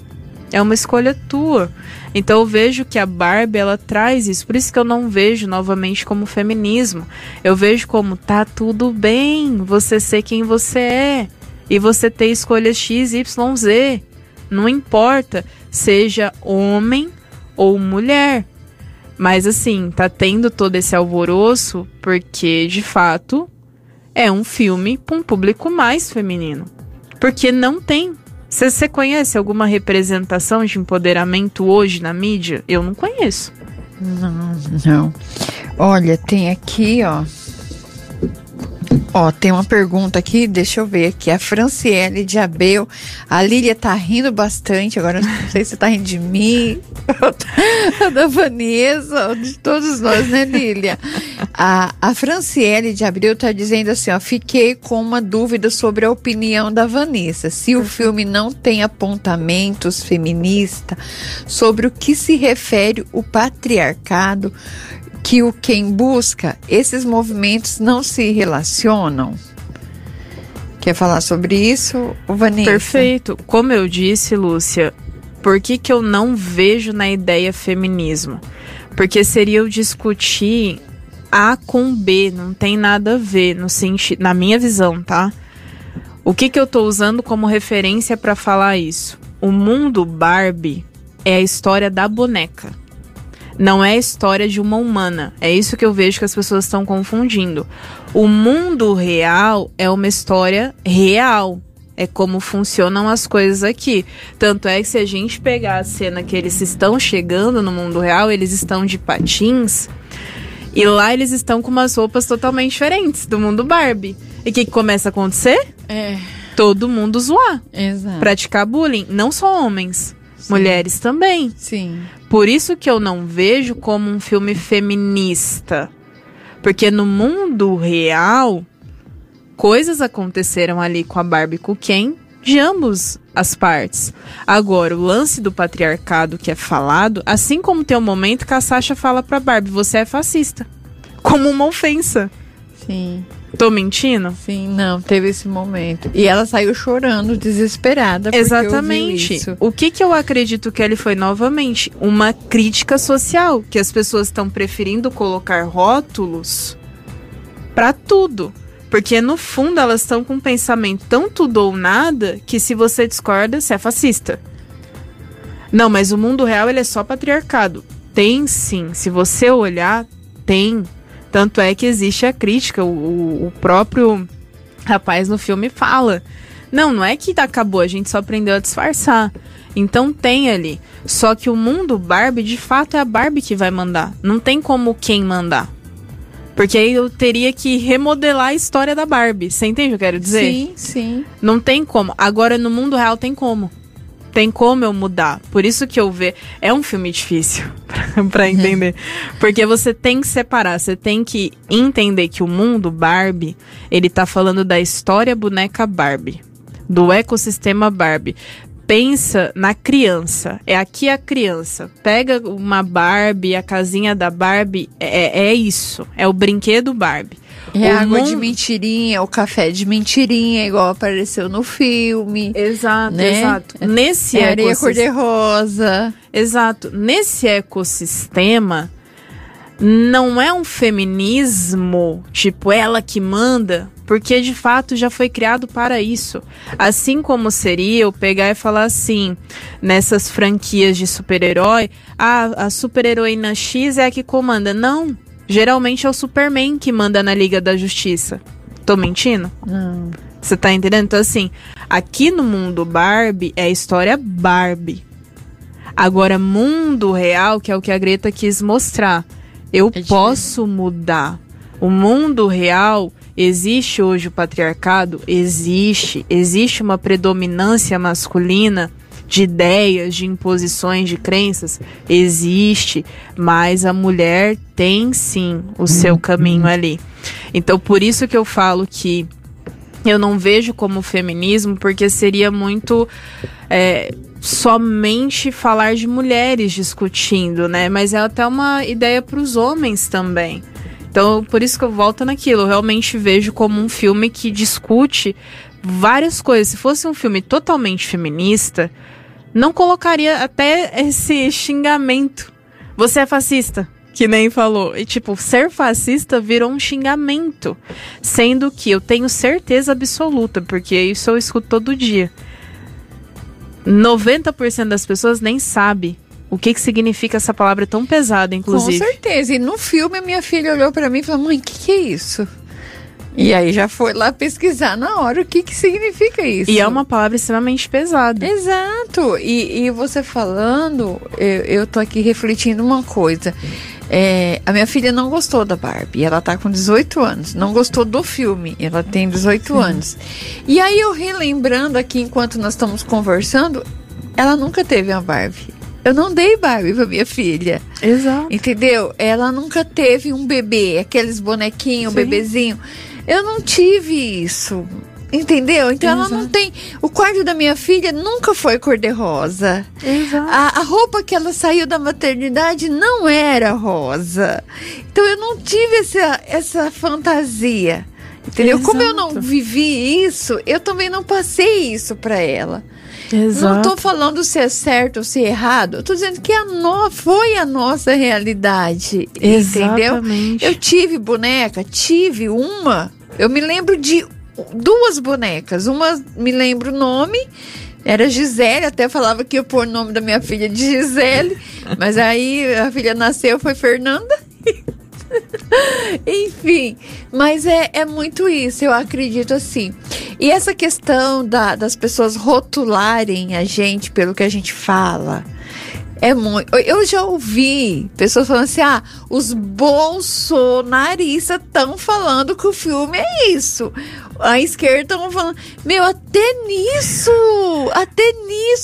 é uma escolha tua. Então eu vejo que a Barbie, ela traz isso. Por isso que eu não vejo novamente como feminismo. Eu vejo como tá tudo bem você ser quem você é. E você ter escolhas X, Y, Z. Não importa. Seja homem ou mulher. Mas assim, tá tendo todo esse alvoroço porque, de fato, é um filme para um público mais feminino. Porque não tem. Você conhece alguma representação de empoderamento hoje na mídia? Eu não conheço. Não. Olha, tem aqui, ó, tem uma pergunta aqui, deixa eu ver aqui. A Franciele de Abel. A Lília tá rindo bastante. Agora não sei se tá rindo de mim, da Vanessa, de todos nós, né, Lília? A Franciele de Abril tá dizendo assim, ó, fiquei com uma dúvida sobre a opinião da Vanessa, se o filme não tem apontamentos feministas sobre o que se refere o patriarcado, que o quem busca, esses movimentos não se relacionam. Quer falar sobre isso, Vanessa? Perfeito. Como eu disse, Lúcia, por que que eu não vejo na ideia feminismo? Porque seria eu discutir A com B, não tem nada a ver no sentido, na minha visão, tá? O que que eu tô usando como referência para falar isso? O mundo Barbie é a história da boneca. Não é a história de uma humana. É isso que eu vejo que as pessoas estão confundindo. O mundo real é uma história real. É como funcionam as coisas aqui. Tanto é que se a gente pegar a cena que eles estão chegando no mundo real, eles estão de patins. E lá eles estão com umas roupas totalmente diferentes do mundo Barbie. E o que começa a acontecer? todo mundo zoar. Exato. Praticar bullying, não só homens, sim, mulheres também. Sim. Por isso que eu não vejo como um filme feminista. Porque no mundo real, coisas aconteceram ali com a Barbie e com o Ken, de ambas as partes. Agora, o lance do patriarcado que é falado, assim como tem um momento que a Sasha fala pra Barbie, você é fascista. Como uma ofensa. Sim. Tô mentindo? Sim, não, teve esse momento. E ela saiu chorando, desesperada. Exatamente. Isso. O que eu acredito que ele foi novamente? Uma crítica social, que as pessoas estão preferindo colocar rótulos pra tudo. Porque no fundo elas estão com um pensamento tão tudo ou nada, que se você discorda, você é fascista. Não, mas o mundo real ele é só patriarcado. Tem sim, se você olhar, tem. Tanto é que existe a crítica, o próprio rapaz no filme fala. Não é que acabou, a gente só aprendeu a disfarçar. Então tem ali. Só que o mundo Barbie, de fato, é a Barbie que vai mandar. Não tem como quem mandar. Porque aí eu teria que remodelar a história da Barbie. Você entende o que eu quero dizer? Sim, sim. Não tem como. Agora, no mundo real, tem como. Tem como eu mudar. Por isso que eu vejo... É um filme difícil pra entender. Porque você tem que separar. Você tem que entender que o mundo Barbie... Ele tá falando da história boneca Barbie. Do ecossistema Barbie. Pensa na criança. É aqui a criança. Pega uma Barbie, a casinha da Barbie. É isso. É o brinquedo Barbie. É a água de mentirinha, o café de mentirinha, igual apareceu no filme. Exato, né? Exato. Nesse areia cor-de-rosa. Exato. Nesse ecossistema, não é um feminismo, tipo, ela que manda, porque de fato já foi criado para isso. Assim como seria eu pegar e falar assim, nessas franquias de super-herói, a super-heroína X é a que comanda. Não. Geralmente é o Superman que manda na Liga da Justiça. Tô mentindo? Não. Você tá entendendo? Então assim, aqui no mundo Barbie é a história Barbie. Agora, mundo real, que é o que a Greta quis mostrar. Eu posso mudar. O mundo real, existe hoje o patriarcado? Existe. Existe uma predominância masculina de ideias, de imposições, de crenças, existe, mas a mulher tem sim o seu caminho ali. Então, por isso que eu falo que eu não vejo como feminismo, porque seria muito somente falar de mulheres discutindo, né? Mas é até uma ideia para os homens também. Então, por isso que eu volto naquilo, eu realmente vejo como um filme que discute várias coisas. Se fosse um filme totalmente feminista, não colocaria até esse xingamento. Você é fascista, que nem falou. E tipo, ser fascista virou um xingamento. Sendo que eu tenho certeza absoluta, porque isso eu escuto todo dia. 90% das pessoas nem sabe o que significa essa palavra tão pesada, inclusive. Com certeza. E no filme a minha filha olhou pra mim e falou, mãe, o que é isso? E aí já foi lá pesquisar na hora o que significa isso. E é uma palavra extremamente pesada. Exato. E você falando, eu tô aqui refletindo uma coisa. A minha filha não gostou da Barbie. Ela tá com 18 anos. Não gostou do filme. Ela tem 18 sim, anos. E aí eu relembrando aqui, enquanto nós estamos conversando, ela nunca teve uma Barbie. Eu não dei Barbie pra minha filha. Exato. Entendeu? Ela nunca teve um bebê. Aqueles bonequinhos, sim, bebezinho. Eu não tive isso, entendeu? Então exato, ela não tem... O quarto da minha filha nunca foi cor-de-rosa. Exato. A roupa que ela saiu da maternidade não era rosa. Então eu não tive essa fantasia, entendeu? Exato. Como eu não vivi isso, eu também não passei isso pra ela. Exato. Não tô falando se é certo ou se é errado. Eu tô dizendo que foi a nossa realidade. Exatamente. Entendeu? Eu tive boneca, tive uma. Eu me lembro de duas bonecas. Uma me lembro o nome, era Gisele. Até falava que ia pôr o nome da minha filha de Gisele. Mas aí a filha nasceu, foi Fernanda. Enfim, mas é muito isso, eu acredito assim. E essa questão das pessoas rotularem a gente pelo que a gente fala é muito... Eu já ouvi pessoas falando assim, os bolsonaristas estão falando que o filme é isso. à esquerda estão falando, meu, até nisso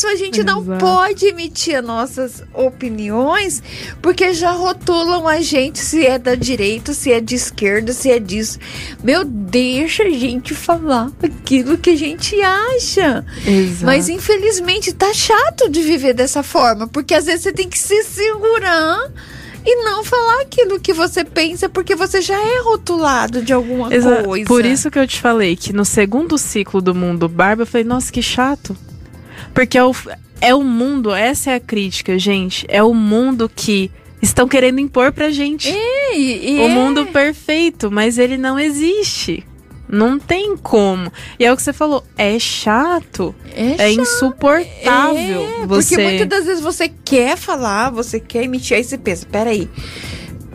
a gente não pode emitir nossas opiniões, porque já rotulam a gente se é da direita, se é de esquerda, se é disso. Meu, deixa a gente falar aquilo que a gente acha. Exato. Mas infelizmente tá chato de viver dessa forma, porque às vezes você tem que se segurar e não falar aquilo que você pensa, porque você já é rotulado de alguma coisa. Por isso que eu te falei que no segundo ciclo do Mundo Barbie, eu falei, nossa, que chato. Porque é o mundo, essa é a crítica, gente. É o mundo que estão querendo impor pra gente. O mundo perfeito, mas ele não existe. Não tem como. E é o que você falou, é chato. É insuportável. Porque muitas das vezes você quer falar, você quer emitir, aí você pensa, peraí.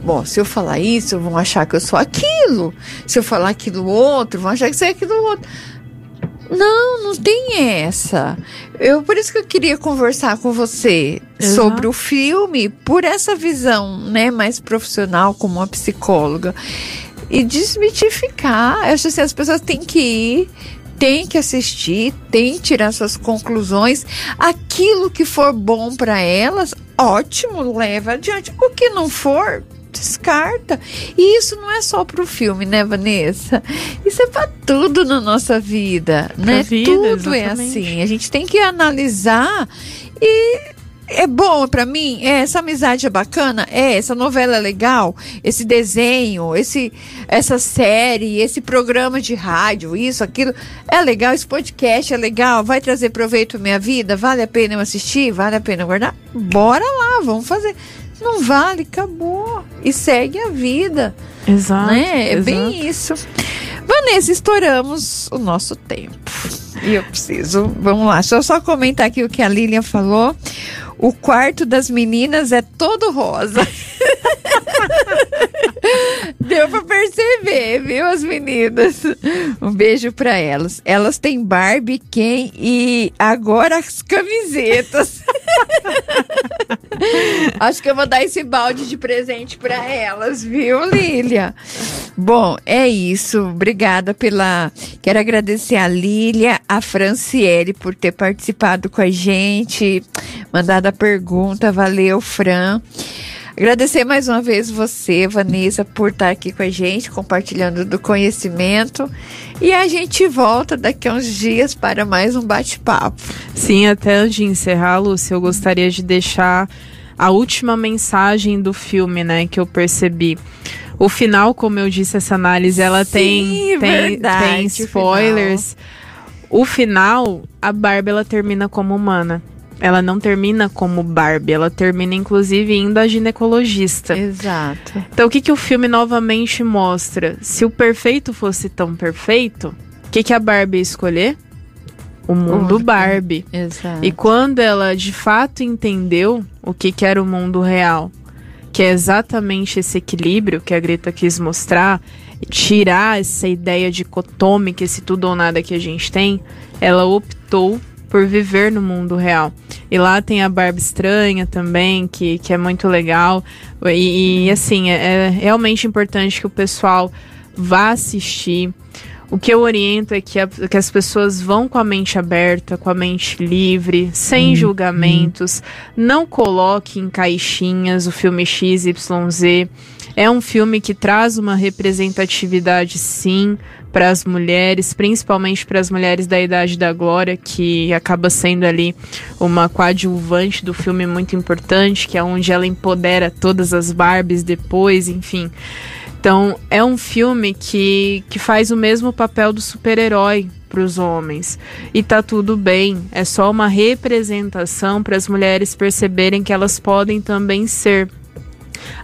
Bom, se eu falar isso, vão achar que eu sou aquilo. Se eu falar aquilo outro, vão achar que você é aquilo outro. Não tem essa. Por isso que eu queria conversar com você sobre o filme, por essa visão, né, mais profissional, como uma psicóloga. E desmitificar. Eu acho assim, as pessoas têm que ir, têm que assistir, têm que tirar suas conclusões. Aquilo que for bom para elas, ótimo, leva adiante. O que não for, descarta. E isso não é só pro filme, né, Vanessa? Isso é para tudo na nossa vida, né? Tudo, exatamente. É assim. A gente tem que analisar e... É bom pra mim? Essa amizade é bacana? Essa novela é legal? Esse desenho, essa série, esse programa de rádio, isso, aquilo, é legal? Esse podcast é legal? Vai trazer proveito à minha vida? Vale a pena eu assistir? Vale a pena eu guardar? Bora lá, vamos fazer. Não vale, acabou. E segue a vida. Exato. Né? É bem isso. Vanessa, estouramos o nosso tempo. E eu preciso, vamos lá, deixa eu só comentar aqui o que a Lilian falou. O quarto das meninas é todo rosa. Deu pra perceber, viu, as meninas? Um beijo pra elas. Elas têm Barbie, Ken e agora as camisetas. Acho que eu vou dar esse balde de presente pra elas, viu, Lília? Bom, é isso. Obrigada pela... Quero agradecer a Lília, a Franciele por ter participado com a gente, mandado a pergunta. Valeu, Fran. Agradecer mais uma vez você, Vanessa, por estar aqui com a gente, compartilhando do conhecimento. E a gente volta daqui a uns dias para mais um bate-papo. Sim, até antes de encerrar, Lúcia, eu gostaria de deixar a última mensagem do filme, né, que eu percebi. O final, como eu disse, essa análise, ela tem spoilers. O final, a Barbie, ela termina como humana. Ela não termina como Barbie, ela termina inclusive indo a ginecologista. Exato. Então o que o filme novamente mostra? Se o perfeito fosse tão perfeito, o que a Barbie ia escolher? O mundo Barbie. Exato. E quando ela de fato entendeu o que era o mundo real, que é exatamente esse equilíbrio que a Greta quis mostrar, tirar essa ideia dicotômica, esse tudo ou nada que a gente tem, ela optou por viver no mundo real. E lá tem a Barbie estranha também, que é muito legal. E assim, é realmente importante que o pessoal vá assistir. O que eu oriento é que as pessoas vão com a mente aberta, com a mente livre, sem julgamentos. Não coloque em caixinhas o filme XYZ. É um filme que traz uma representatividade, sim, para as mulheres, principalmente para as mulheres da idade da Glória, que acaba sendo ali uma coadjuvante do filme muito importante, que é onde ela empodera todas as Barbies depois, enfim. Então, é um filme que faz o mesmo papel do super-herói para os homens. E tá tudo bem, é só uma representação para as mulheres perceberem que elas podem também ser.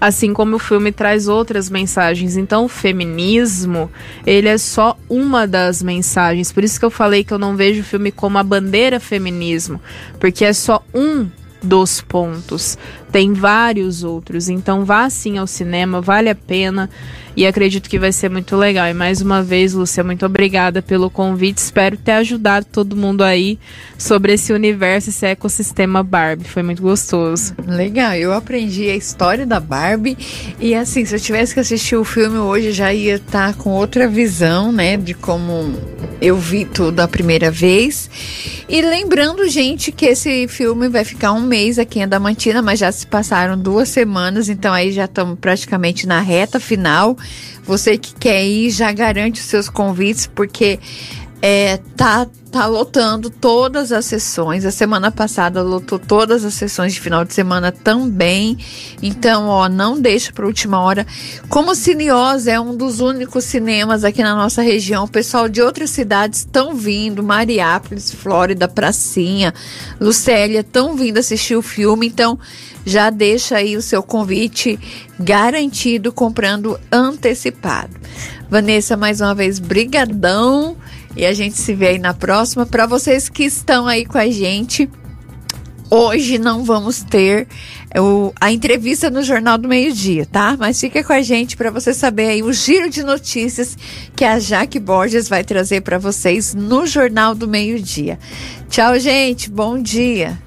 Assim como o filme traz outras mensagens. Então, o feminismo, ele é só uma das mensagens. Por isso que eu falei que eu não vejo o filme como a bandeira feminismo, porque é só um dos pontos. Tem vários outros. Então, vá sim ao cinema, vale a pena. e acredito que vai ser muito legal. E mais uma vez, Lúcia, muito obrigada pelo convite. Espero ter ajudado todo mundo aí sobre esse universo, esse ecossistema Barbie. Foi muito gostoso. Legal, eu aprendi a história da Barbie e assim, se eu tivesse que assistir o filme hoje, já ia estar com outra visão, né, de como eu vi tudo a primeira vez. E lembrando, gente, que esse filme vai ficar um mês aqui em Adamantina, mas já se passaram 2 semanas, então aí já estamos praticamente na reta final. Você que quer ir, já garante os seus convites, porque tá lotando todas as sessões. A semana passada lotou todas as sessões de final de semana também. Então, não deixa para última hora. Como o Cineós é um dos únicos cinemas aqui na nossa região, o pessoal de outras cidades estão vindo, Mariápolis, Flórida, Pracinha, Lucélia, estão vindo assistir o filme. Então, já deixa aí o seu convite garantido, comprando antecipado. Vanessa, mais uma vez, brigadão. E a gente se vê aí na próxima. Para vocês que estão aí com a gente, hoje não vamos ter a entrevista no Jornal do Meio-Dia, tá? Mas fica com a gente para você saber aí o giro de notícias que a Jaque Borges vai trazer para vocês no Jornal do Meio-Dia. Tchau, gente. Bom dia.